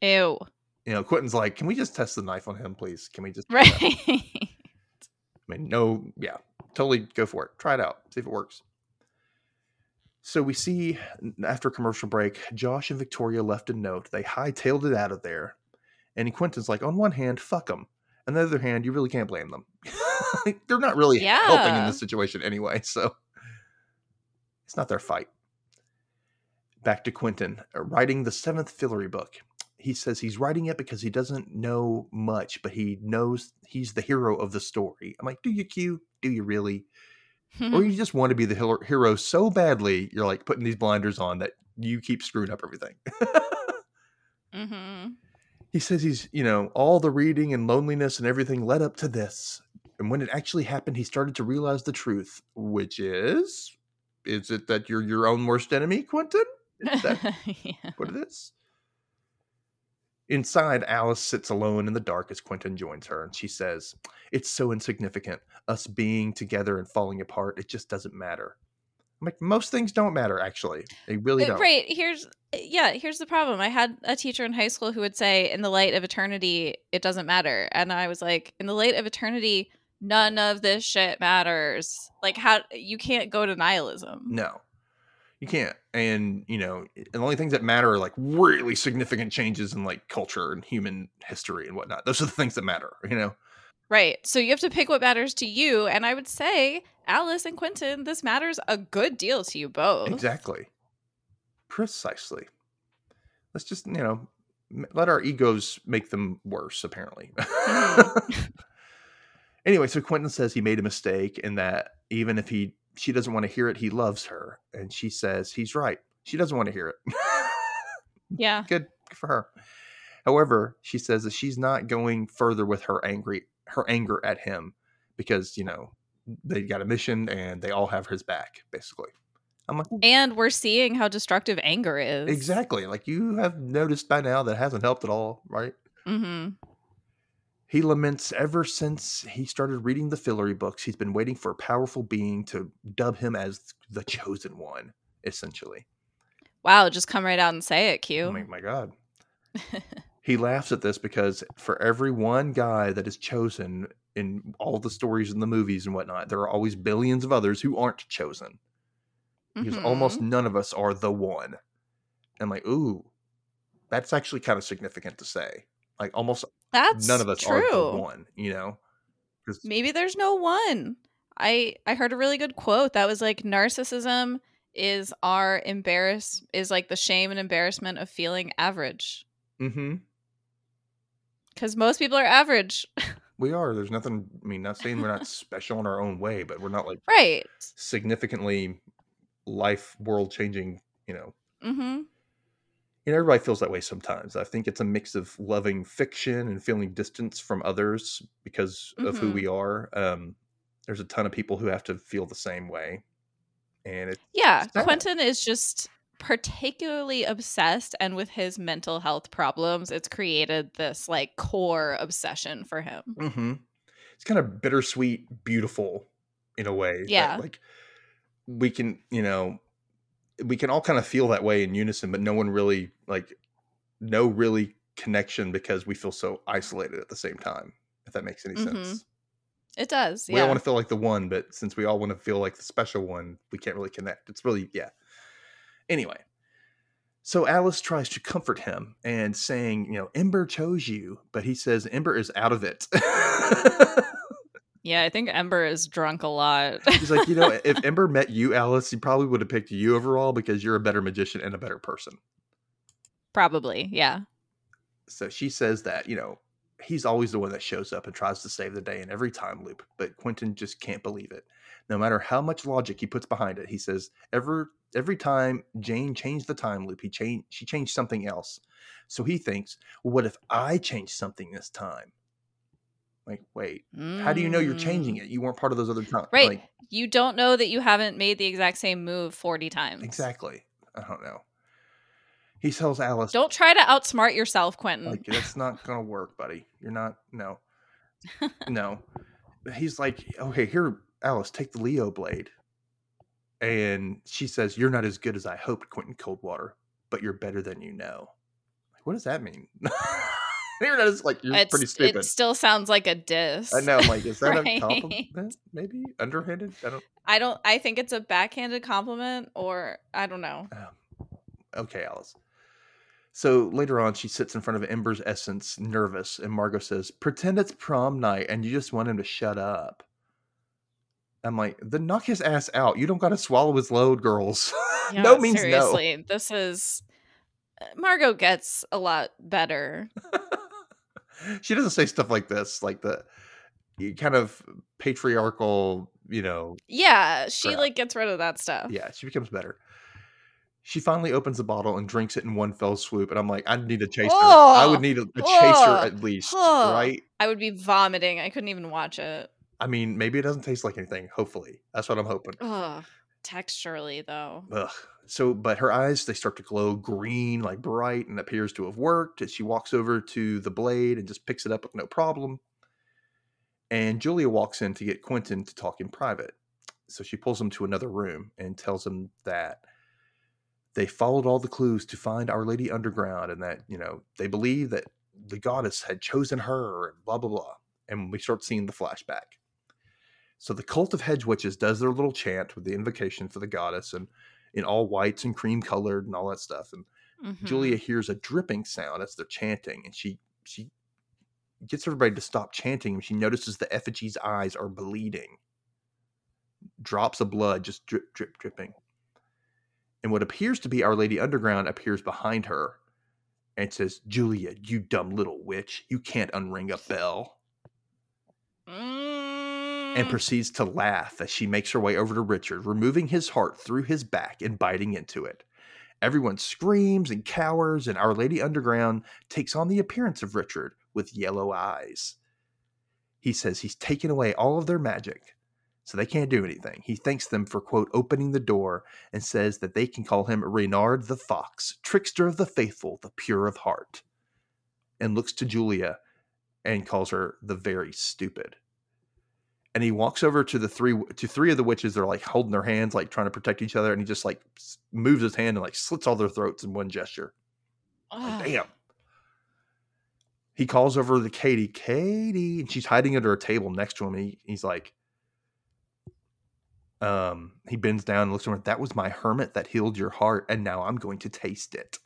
Ew. You know, Quentin's like, can we just test the knife on him, please? Can we just... Right. I mean, no, yeah. Totally go for it. Try it out. See if it works. So we see, after commercial break, Josh and Victoria left a note. They hightailed it out of there. And Quentin's like, on one hand, fuck them. On the other hand, you really can't blame them. They're not really yeah. helping in this situation anyway, so it's not their fight. Back to Quentin, writing the seventh Fillory book. He says he's writing it because he doesn't know much, but he knows he's the hero of the story. I'm like, do you Q? Do you really? Or you just want to be the hero so badly, you're like putting these blinders on that you keep screwing up everything. mm-hmm. He says he's, you know, all the reading and loneliness and everything led up to this. And when it actually happened, he started to realize the truth, which is, is it that you're your own worst enemy, Quentin? Is that yeah. what it is? Inside, Alice sits alone in the dark as Quentin joins her, and she says, it's so insignificant. Us being together and falling apart, it just doesn't matter. I'm like, most things don't matter, actually. They really don't. Right. Here's, yeah, here's the problem. I had a teacher in high school who would say, in the light of eternity, it doesn't matter. And I was like, in the light of eternity, none of this shit matters. Like, how you can't go to nihilism. No. You can't. And, you know, the only things that matter are like really significant changes in like culture and human history and whatnot. Those are the things that matter, you know? Right. So you have to pick what matters to you. And I would say, Alice and Quentin, this matters a good deal to you both. Exactly. Precisely. Let's just, you know, let our egos make them worse, apparently. Anyway, so Quentin says he made a mistake and that even if he she doesn't want to hear it, he loves her. And she says he's right. She doesn't want to hear it. Yeah. Good for her. However, she says that she's not going further with her angry her anger at him because, you know, they got a mission and they all have his back, basically. I'm like, and we're seeing how destructive anger is. Exactly. Like you have noticed by now that hasn't helped at all, right? Mm-hmm. He laments ever since he started reading the Fillory books, he's been waiting for a powerful being to dub him as the chosen one, essentially. Wow, just come right out and say it, Q. Oh my, my God. He laughs at this because for every one guy that is chosen in all the stories and the movies and whatnot, there are always billions of others who aren't chosen. Because mm-hmm. almost none of us are the one. And I'm like, ooh, that's actually kind of significant to say. Like almost that's none of us true. Are the one, you know? Maybe there's no one. I, I heard a really good quote that was like, narcissism is our embarrass is like the shame and embarrassment of feeling average. Mm-hmm. Because most people are average. We are. There's nothing. I mean, not saying we're not special in our own way, but we're not like right significantly life world changing. You know. Mm-hmm. And everybody feels that way sometimes. I think it's a mix of loving fiction and feeling distance from others because mm-hmm. of who we are. Um, there's a ton of people who have to feel the same way. And it's yeah, sad. Quentin is just particularly obsessed, and with his mental health problems, it's created this like core obsession for him. Mm-hmm. It's kind of bittersweet, beautiful in a way. Yeah, that, like we can, you know, we can all kind of feel that way in unison, but no one really like no really connection because we feel so isolated at the same time. If that makes any mm-hmm. sense. It does. We yeah. all want to feel like the one, but since we all want to feel like the special one, we can't really connect. It's really, yeah. Anyway, so Alice tries to comfort him and saying, you know, Ember chose you, but he says Ember is out of it. Yeah, I think Ember is drunk a lot. He's like, you know, if Ember met you, Alice, he probably would have picked you overall because you're a better magician and a better person. Probably, yeah. So she says that, you know, he's always the one that shows up and tries to save the day in every time loop, but Quentin just can't believe it. No matter how much logic he puts behind it, he says every every time Jane changed the time loop, he changed she changed something else. So he thinks, well, what if I change something this time? Like, wait, mm. how do you know you're changing it? You weren't part of those other times, right? Like, you don't know that you haven't made the exact same move forty times. Exactly. I don't know. He tells Alice, don't try to outsmart yourself, Quentin. Like, that's not going to work, buddy. You're not. No, no. He's like, okay, here, Alice, take the Leo blade. And she says, you're not as good as I hoped, Quentin Coldwater, but you're better than you know. Like, what does that mean? You're not as, like, you're it's, pretty stupid. It still sounds like a diss. I know. I'm like, is that right? A compliment? Maybe underhanded? I don't. I don't. I think it's a backhanded compliment, or I don't know. Um, okay, Alice. So later on, she sits in front of Ember's essence, nervous, and Margot says, pretend it's prom night and you just want him to shut up. I'm like, then knock his ass out. You don't got to swallow his load, girls. Yeah, no means seriously, no. This is... Margot gets a lot better. She doesn't say stuff like this, like the kind of patriarchal, you know... Yeah, she crap. Like gets rid of that stuff. Yeah, she becomes better. She finally opens the bottle and drinks it in one fell swoop. And I'm like, I need a chaser. Oh, I would need a, a chaser oh, at least, oh, right? I would be vomiting. I couldn't even watch it. I mean, maybe it doesn't taste like anything. Hopefully. That's what I'm hoping. Ugh, texturally, though. Ugh. So, but her eyes, they start to glow green, like bright, and appears to have worked. As she walks over to the blade and just picks it up with no problem. And Julia walks in to get Quentin to talk in private. So she pulls him to another room and tells him that they followed all the clues to find Our Lady Underground and that, you know, they believe that the goddess had chosen her and blah, blah, blah. And we start seeing the flashback. So the cult of hedge witches does their little chant with the invocation for the goddess and in all whites and cream colored and all that stuff. And mm-hmm. Julia hears a dripping sound as they're chanting. And she, she gets everybody to stop chanting. And she notices the effigy's eyes are bleeding. Drops of blood just drip, drip, dripping. And what appears to be Our Lady Underground appears behind her and says, Julia, you dumb little witch. You can't unring a bell. Mm. And proceeds to laugh as she makes her way over to Richard, removing his heart through his back and biting into it. Everyone screams and cowers, and Our Lady Underground takes on the appearance of Richard with yellow eyes. He says he's taken away all of their magic. So they can't do anything. He thanks them for, quote, opening the door and says that they can call him Reynard the Fox, trickster of the faithful, the pure of heart. And looks to Julia and calls her the very stupid. And he walks over to the three to three of the witches. They're like holding their hands, like trying to protect each other. And he just like moves his hand and like slits all their throats in one gesture. Oh. Like, damn. He calls over to Katie, Katie, and she's hiding under a table next to him. And he, he's like, Um, he bends down and looks over. That was my hermit that healed your heart, and now I'm going to taste it.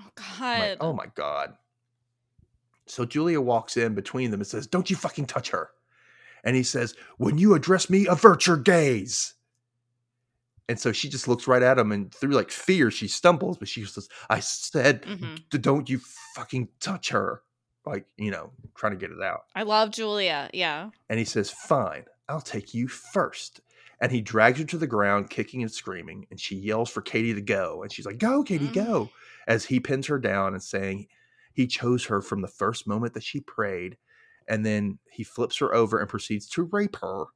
Oh God. Like, oh my God. So Julia walks in between them and says, don't you fucking touch her. And he says, when you address me, avert your gaze. And so she just looks right at him, and through like fear, she stumbles, but she says, I said, mm-hmm. don't you fucking touch her. Like, you know, trying to get it out. I love Julia. Yeah. And he says, fine, I'll take you first. And he drags her to the ground, kicking and screaming. And she yells for Katie to go. And she's like, go, Katie, mm-hmm. go. As he pins her down and saying he chose her from the first moment that she prayed. And then he flips her over and proceeds to rape her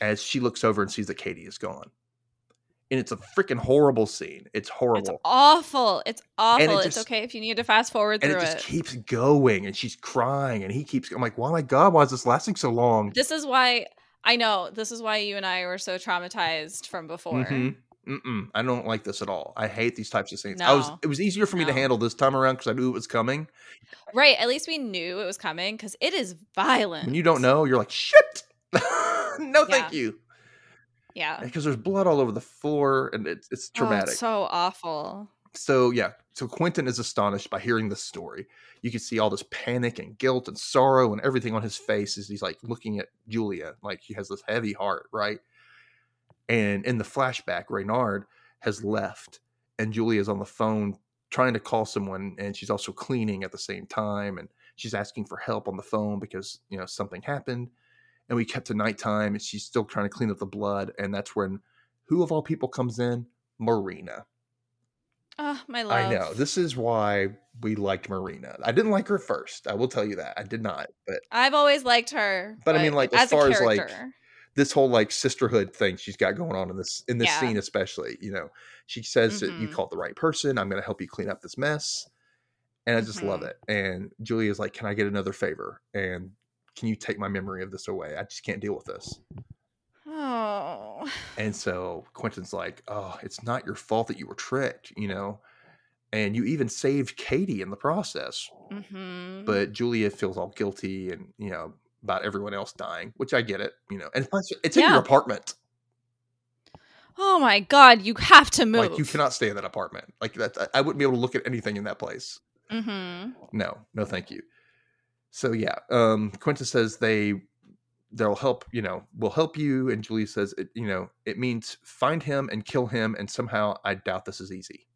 as she looks over and sees that Katie is gone. And it's a freaking horrible scene. It's horrible. It's awful. It's awful. It just, it's okay if you need to fast forward through it. And it just it. keeps going. And she's crying. And he keeps – I'm like, oh, my God, why is this lasting so long? This is why – I know. This is why you and I were so traumatized from before. Mm-hmm. Mm-mm. I don't like this at all. I hate these types of scenes. No. I was, it was easier for me no. to handle this time around because I knew it was coming. Right. At least we knew it was coming because it is violent. When you don't know, you're like, shit. No, yeah. thank you. Yeah, because there's blood all over the floor, and it's it's traumatic. Oh, it's so awful. So yeah, so Quentin is astonished by hearing this story. You can see all this panic and guilt and sorrow and everything on his face as he's like looking at Julia, like he has this heavy heart, right? And in the flashback, Reynard has left, and Julia's on the phone trying to call someone, and she's also cleaning at the same time, and she's asking for help on the phone because you know something happened. And we kept to nighttime, and she's still trying to clean up the blood. And that's when, who of all people comes in? Marina. Oh, my love. I know. This is why we liked Marina. I didn't like her first. I will tell you that. I did not. But I've always liked her. But, but I mean, like, as, as far as, like, this whole, like, sisterhood thing she's got going on in this in this yeah. scene especially. You know, she says mm-hmm. that you called the right person. I'm going to help you clean up this mess. And I just mm-hmm. love it. And Julia's like, can I get another favor? And can you take my memory of this away? I just can't deal with this. Oh. And so Quentin's like, oh, it's not your fault that you were tricked, you know? And you even saved Katie in the process. Mm-hmm. But Julia feels all guilty and, you know, about everyone else dying, which I get it, you know? And it's in yeah. your apartment. Oh my God, you have to move. Like, you cannot stay in that apartment. Like, that, I wouldn't be able to look at anything in that place. Mm-hmm. No, no, thank you. So yeah, um, Quentin says they they'll help, you know, we'll help you. And Julia says, it, you know, it means find him and kill him. And somehow I doubt this is easy,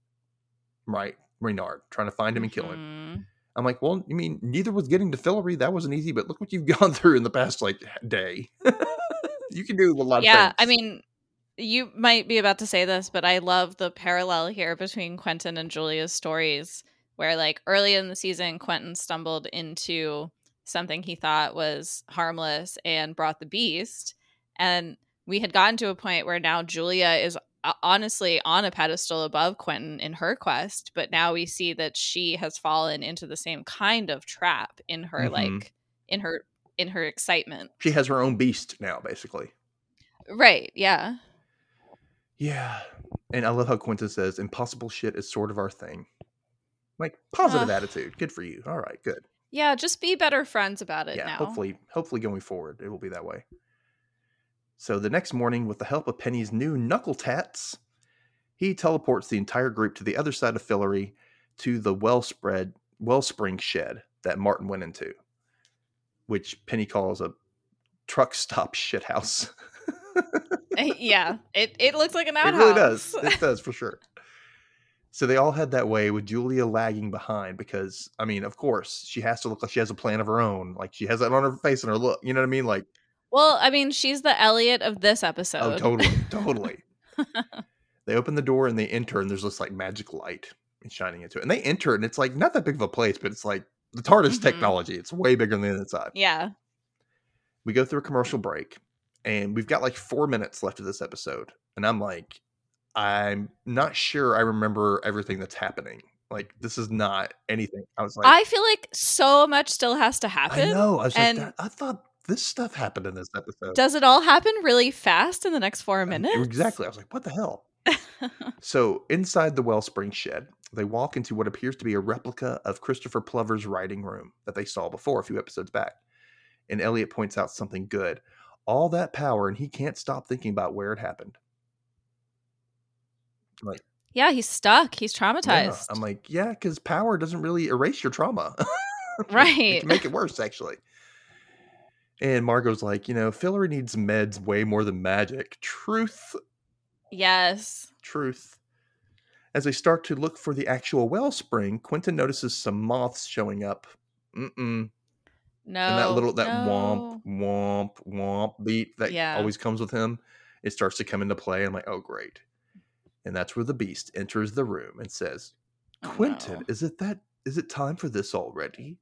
right? Reynard trying to find him and kill him. Mm-hmm. I'm like, well, I mean, neither was getting to Fillory. That wasn't easy, but look what you've gone through in the past like day. You can do a lot yeah, of things. Yeah, I mean, you might be about to say this, but I love the parallel here between Quentin and Julia's stories. Where like early in the season, Quentin stumbled into something he thought was harmless and brought the beast. And we had gotten to a point where now Julia is honestly on a pedestal above Quentin in her quest. But now we see that she has fallen into the same kind of trap in her, mm-hmm. like in her, in her excitement. She has her own beast now, basically. Right. Yeah. Yeah. And I love how Quentin says impossible shit is sort of our thing. Like, positive uh, attitude. Good for you. All right, good. Yeah, just be better friends about it yeah, now. Hopefully, hopefully going forward, it will be that way. So the next morning, with the help of Penny's new knuckle tats, he teleports the entire group to the other side of Fillory to the well-spread, wellspring shed that Martin went into, which Penny calls a truck stop shit house. Yeah, it, it looks like an outhouse. It really does. It does, for sure. So they all head that way with Julia lagging behind because, I mean, of course, she has to look like she has a plan of her own. Like, she has that on her face and her look. You know what I mean? Like, well, I mean, she's the Elliot of this episode. Oh, totally. Totally. They open the door and they enter, and there's this, like, magic light shining into it. And they enter, and it's, like, not that big of a place, but it's, like, the TARDIS mm-hmm. technology. It's way bigger than the inside. Yeah. We go through a commercial break, and we've got, like, four minutes left of this episode. And I'm like... I'm not sure I remember everything that's happening. Like, this is not anything. I was like, I feel like so much still has to happen. I know. I was and like, I thought this stuff happened in this episode. Does it all happen really fast in the next four minutes? Um, exactly. I was like, what the hell? So inside the wellspring shed, they walk into what appears to be a replica of Christopher Plover's writing room that they saw before a few episodes back. And Elliot points out something good. All that power, and he can't stop thinking about where it happened. Like, Yeah, he's stuck. He's traumatized. Yeah. I'm like, yeah, because power doesn't really erase your trauma. Right. It can make it worse, actually. And Margot's like, you know, Fillory needs meds way more than magic. Truth. Yes. Truth. As they start to look for the actual wellspring, Quentin notices some moths showing up. Mm-mm. No. And that little, that no. womp, womp, womp beat that yeah. always comes with him, it starts to come into play. I'm like, oh, great. And that's where the Beast enters the room and says, Quentin, oh, no. is it that, is it time for this already?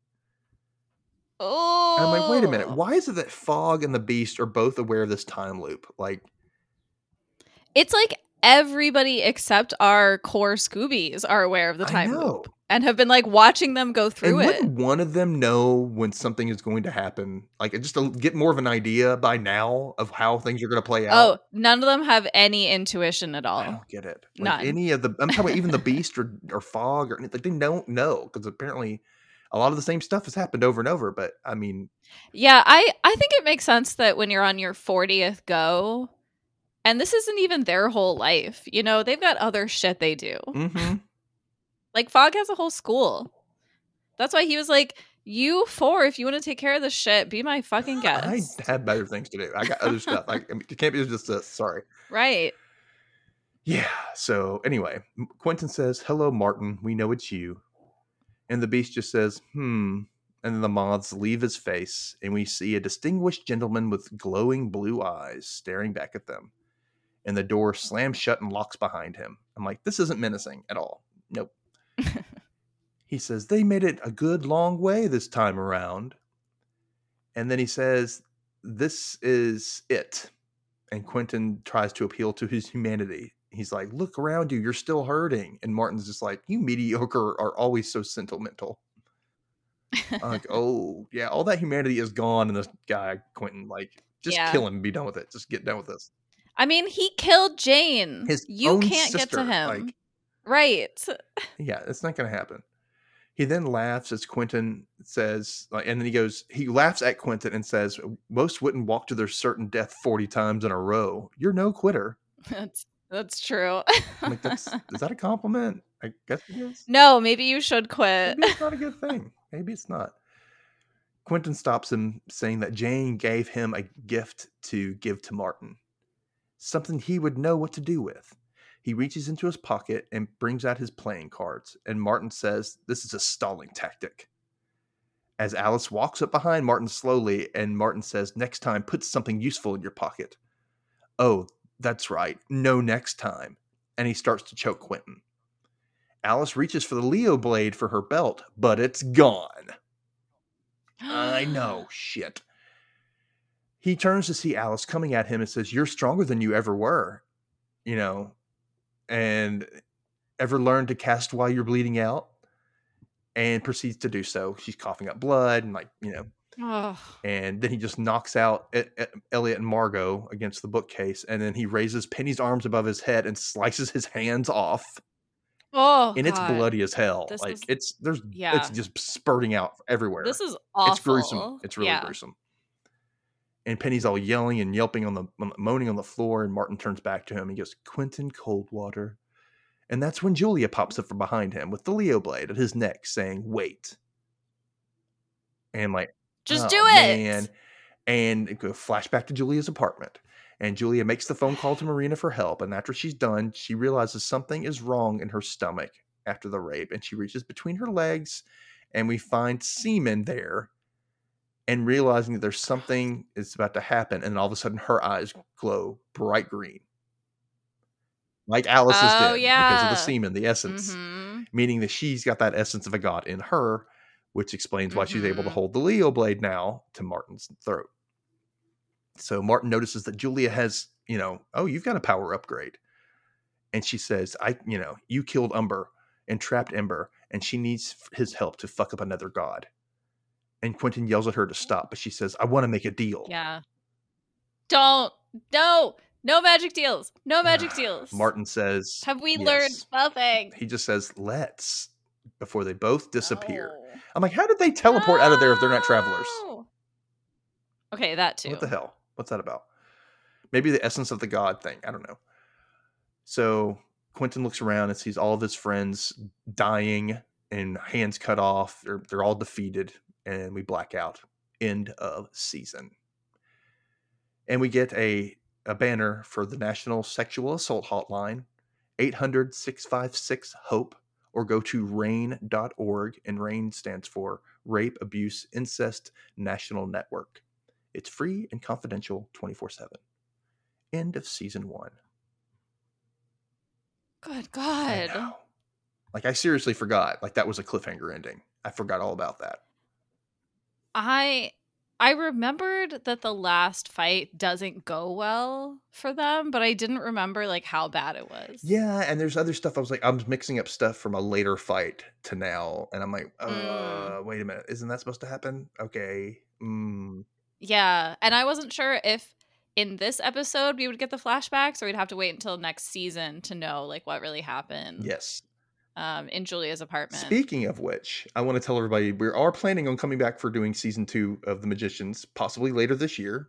Oh. And I'm like, wait a minute. Why is it that Fog and the Beast are both aware of this time loop? Like, it's like everybody except our core Scoobies are aware of the time loop and have been like watching them go through and it. Wouldn't one of them know when something is going to happen? Like, just to get more of an idea by now of how things are going to play out. Oh, none of them have any intuition at all. I don't get it. Like, none. Any of the, I'm talking about even the Beast or, or Fog or anything. Like, they don't know because apparently a lot of the same stuff has happened over and over. But I mean, yeah, I, I think it makes sense that when you're on your fortieth go. And this isn't even their whole life. You know, they've got other shit they do. Mm-hmm. Like, Fog has a whole school. That's why he was like, you four, if you want to take care of this shit, be my fucking guest. I had better things to do. I got other stuff. I, it can't be just this. Sorry. Right. Yeah. So, anyway, Quentin says, hello, Martin. We know it's you. And the Beast just says, hmm. And then the moths leave his face. And we see a distinguished gentleman with glowing blue eyes staring back at them. And the door slams shut and locks behind him. I'm like, this isn't menacing at all. Nope. He says, they made it a good long way this time around. And then he says, this is it. And Quentin tries to appeal to his humanity. He's like, look around you. You're still hurting. And Martin's just like, you mediocre are always so sentimental. I'm like, oh, yeah, all that humanity is gone in this guy, Quentin. Like, just yeah. kill him. Be done with it. Just get done with this. I mean, he killed Jane. His you own can't sister, get to him. Like, right. Yeah, it's not going to happen. He then laughs as Quentin says, like, and then he goes, he laughs at Quentin and says, most wouldn't walk to their certain death forty times in a row. You're no quitter. That's that's true. I'm like, that's, is that a compliment? I guess it is. No, maybe you should quit. Maybe it's not a good thing. Maybe it's not. Quentin stops him, saying that Jane gave him a gift to give to Martin. Something he would know what to do with. He reaches into his pocket and brings out his playing cards. And Martin says, this is a stalling tactic. As Alice walks up behind Martin slowly, and Martin says, next time, put something useful in your pocket. Oh, that's right. No next time. And he starts to choke Quentin. Alice reaches for the Leo blade for her belt, but it's gone. I know. Shit. He turns to see Alice coming at him and says, you're stronger than you ever were, you know, and ever learned to cast while you're bleeding out, and proceeds to do so. She's coughing up blood and like, you know, oh. And then he just knocks out at, at Elliot and Margot against the bookcase. And then he raises Penny's arms above his head and slices his hands off. Oh, and God. It's bloody as hell. This like is, it's there's yeah. it's just spurting out everywhere. This is awful. It's gruesome. It's really yeah. gruesome. And Penny's all yelling and yelping on the, moaning on the floor. And Martin turns back to him. He goes, Quentin Coldwater. And that's when Julia pops up from behind him with the Leo blade at his neck saying, wait. And like, just oh, do it. Man. And it goes flashback to Julia's apartment. And Julia makes the phone call to Marina for help. And after she's done, she realizes something is wrong in her stomach after the rape. And she reaches between her legs and we find semen there. And realizing that there's something is about to happen. And all of a sudden her eyes glow bright green. Like Alice's oh, did. Yeah. Because of the semen, the essence. Mm-hmm. Meaning that she's got that essence of a god in her. Which explains why mm-hmm. she's able to hold the Leo blade now to Martin's throat. So Martin notices that Julia has, you know, oh, you've got a power upgrade. And she says, I, you know, you killed Umber and trapped Ember. And she needs his help to fuck up another god. And Quentin yells at her to stop, but she says, I want to make a deal. Yeah. Don't. No. No magic deals. No magic deals. Martin says, have we yes. learned nothing? He just says, let's, before they both disappear. Oh. I'm like, how did they teleport no. out of there if they're not travelers? Okay, that too. What the hell? What's that about? Maybe the essence of the god thing. I don't know. So Quentin looks around and sees all of his friends dying and hands cut off. They're, they're all defeated, and we black out. End of season. And we get a, a banner for the National Sexual Assault Hotline, eight hundred, six five six, HOPE, or go to RAIN dot org, and RAIN stands for Rape, Abuse, Incest National Network. It's free and confidential twenty-four seven. End of season one. Good God. I know. Like, I seriously forgot. Like, that was a cliffhanger ending. I forgot all about that. I I remembered that the last fight doesn't go well for them, but I didn't remember, like, how bad it was. Yeah, and there's other stuff. I was like, I'm mixing up stuff from a later fight to now, and I'm like, uh, mm. wait a minute. Isn't that supposed to happen? Okay. Mm. Yeah, and I wasn't sure if in this episode we would get the flashbacks, or we'd have to wait until next season to know, like, what really happened. Yes. Um, in Julia's apartment. Speaking of which, I want to tell everybody we are planning on coming back for doing season two of The Magicians, possibly later this year.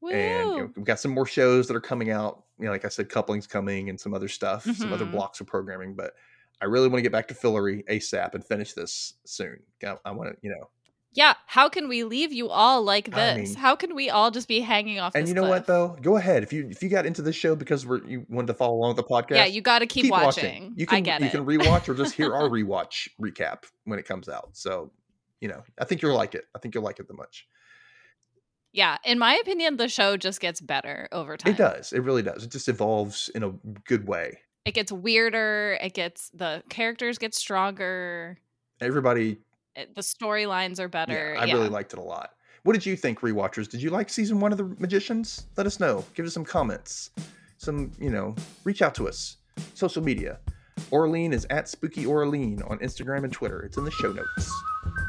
Woo. And you know, we've got some more shows that are coming out. You know, like I said, Coupling's coming and some other stuff, mm-hmm. some other blocks of programming. But I really want to get back to Fillory ASAP and finish this soon. I, I want to, you know. Yeah, how can we leave you all like this? I mean, how can we all just be hanging off? And this you know cliff? What though? Go ahead if you if you got into this show because we're you wanted to follow along with the podcast. Yeah, you got to keep, keep watching. watching. You can I get you it. can rewatch or just hear our rewatch recap when it comes out. So, you know, I think you'll like it. I think you'll like it that much. Yeah, in my opinion, the show just gets better over time. It does. It really does. It just evolves in a good way. It gets weirder. It gets the characters get stronger. Everybody. The storylines are better. Yeah, I yeah. really liked it a lot. What did you think, rewatchers? Did you like season one of The Magicians? Let us know. Give us some comments. Some, you know, reach out to us. Social media. Aurelien is at Spooky Aurelien on Instagram and Twitter. It's in the show notes.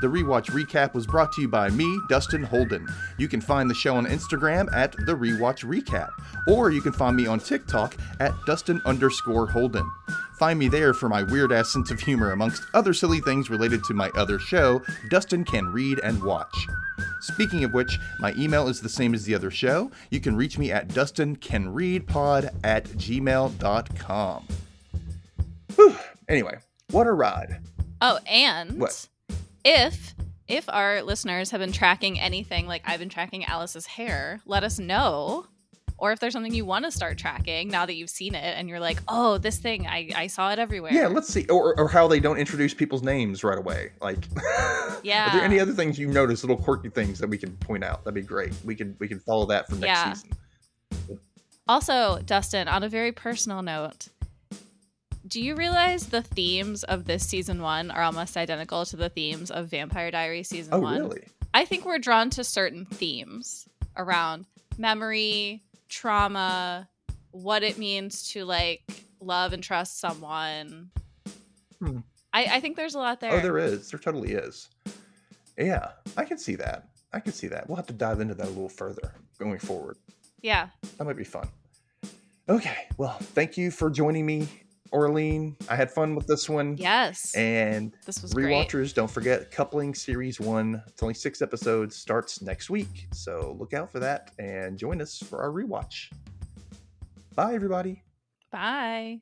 The Rewatch Recap was brought to you by me, Dustin Holden. You can find the show on Instagram at The Rewatch Recap, or you can find me on TikTok at Dustin underscore Holden. Find me there for my weird-ass sense of humor, amongst other silly things related to my other show, Dustin Can Read and Watch. Speaking of which, my email is the same as the other show. You can reach me at dustincanreadpod at gmail dot com. Whew. Anyway, what a ride. Oh, and... What? If if our listeners have been tracking anything like I've been tracking Alice's hair, let us know. Or if there's something you want to start tracking now that you've seen it and you're like, oh, this thing, I, I saw it everywhere. Yeah, let's see. Or, or how they don't introduce people's names right away. Like, yeah. Are there any other things you notice, little quirky things that we can point out? That'd be great. We can, we can follow that for next yeah. season. Also, Dustin, on a very personal note, do you realize the themes of this season one are almost identical to the themes of Vampire Diaries season oh, one? Oh, really? I think we're drawn to certain themes around memory, trauma, what it means to, like, love and trust someone. Hmm. I, I think there's a lot there. Oh, there is. There totally is. Yeah, I can see that. I can see that. We'll have to dive into that a little further going forward. Yeah. That might be fun. Okay. Well, thank you for joining me, Aurelien. I had fun with this one. Yes. And this was rewatchers, great. Don't forget Coupling Series one. It's only six episodes. Starts next week. So look out for that and join us for our rewatch. Bye, everybody. Bye.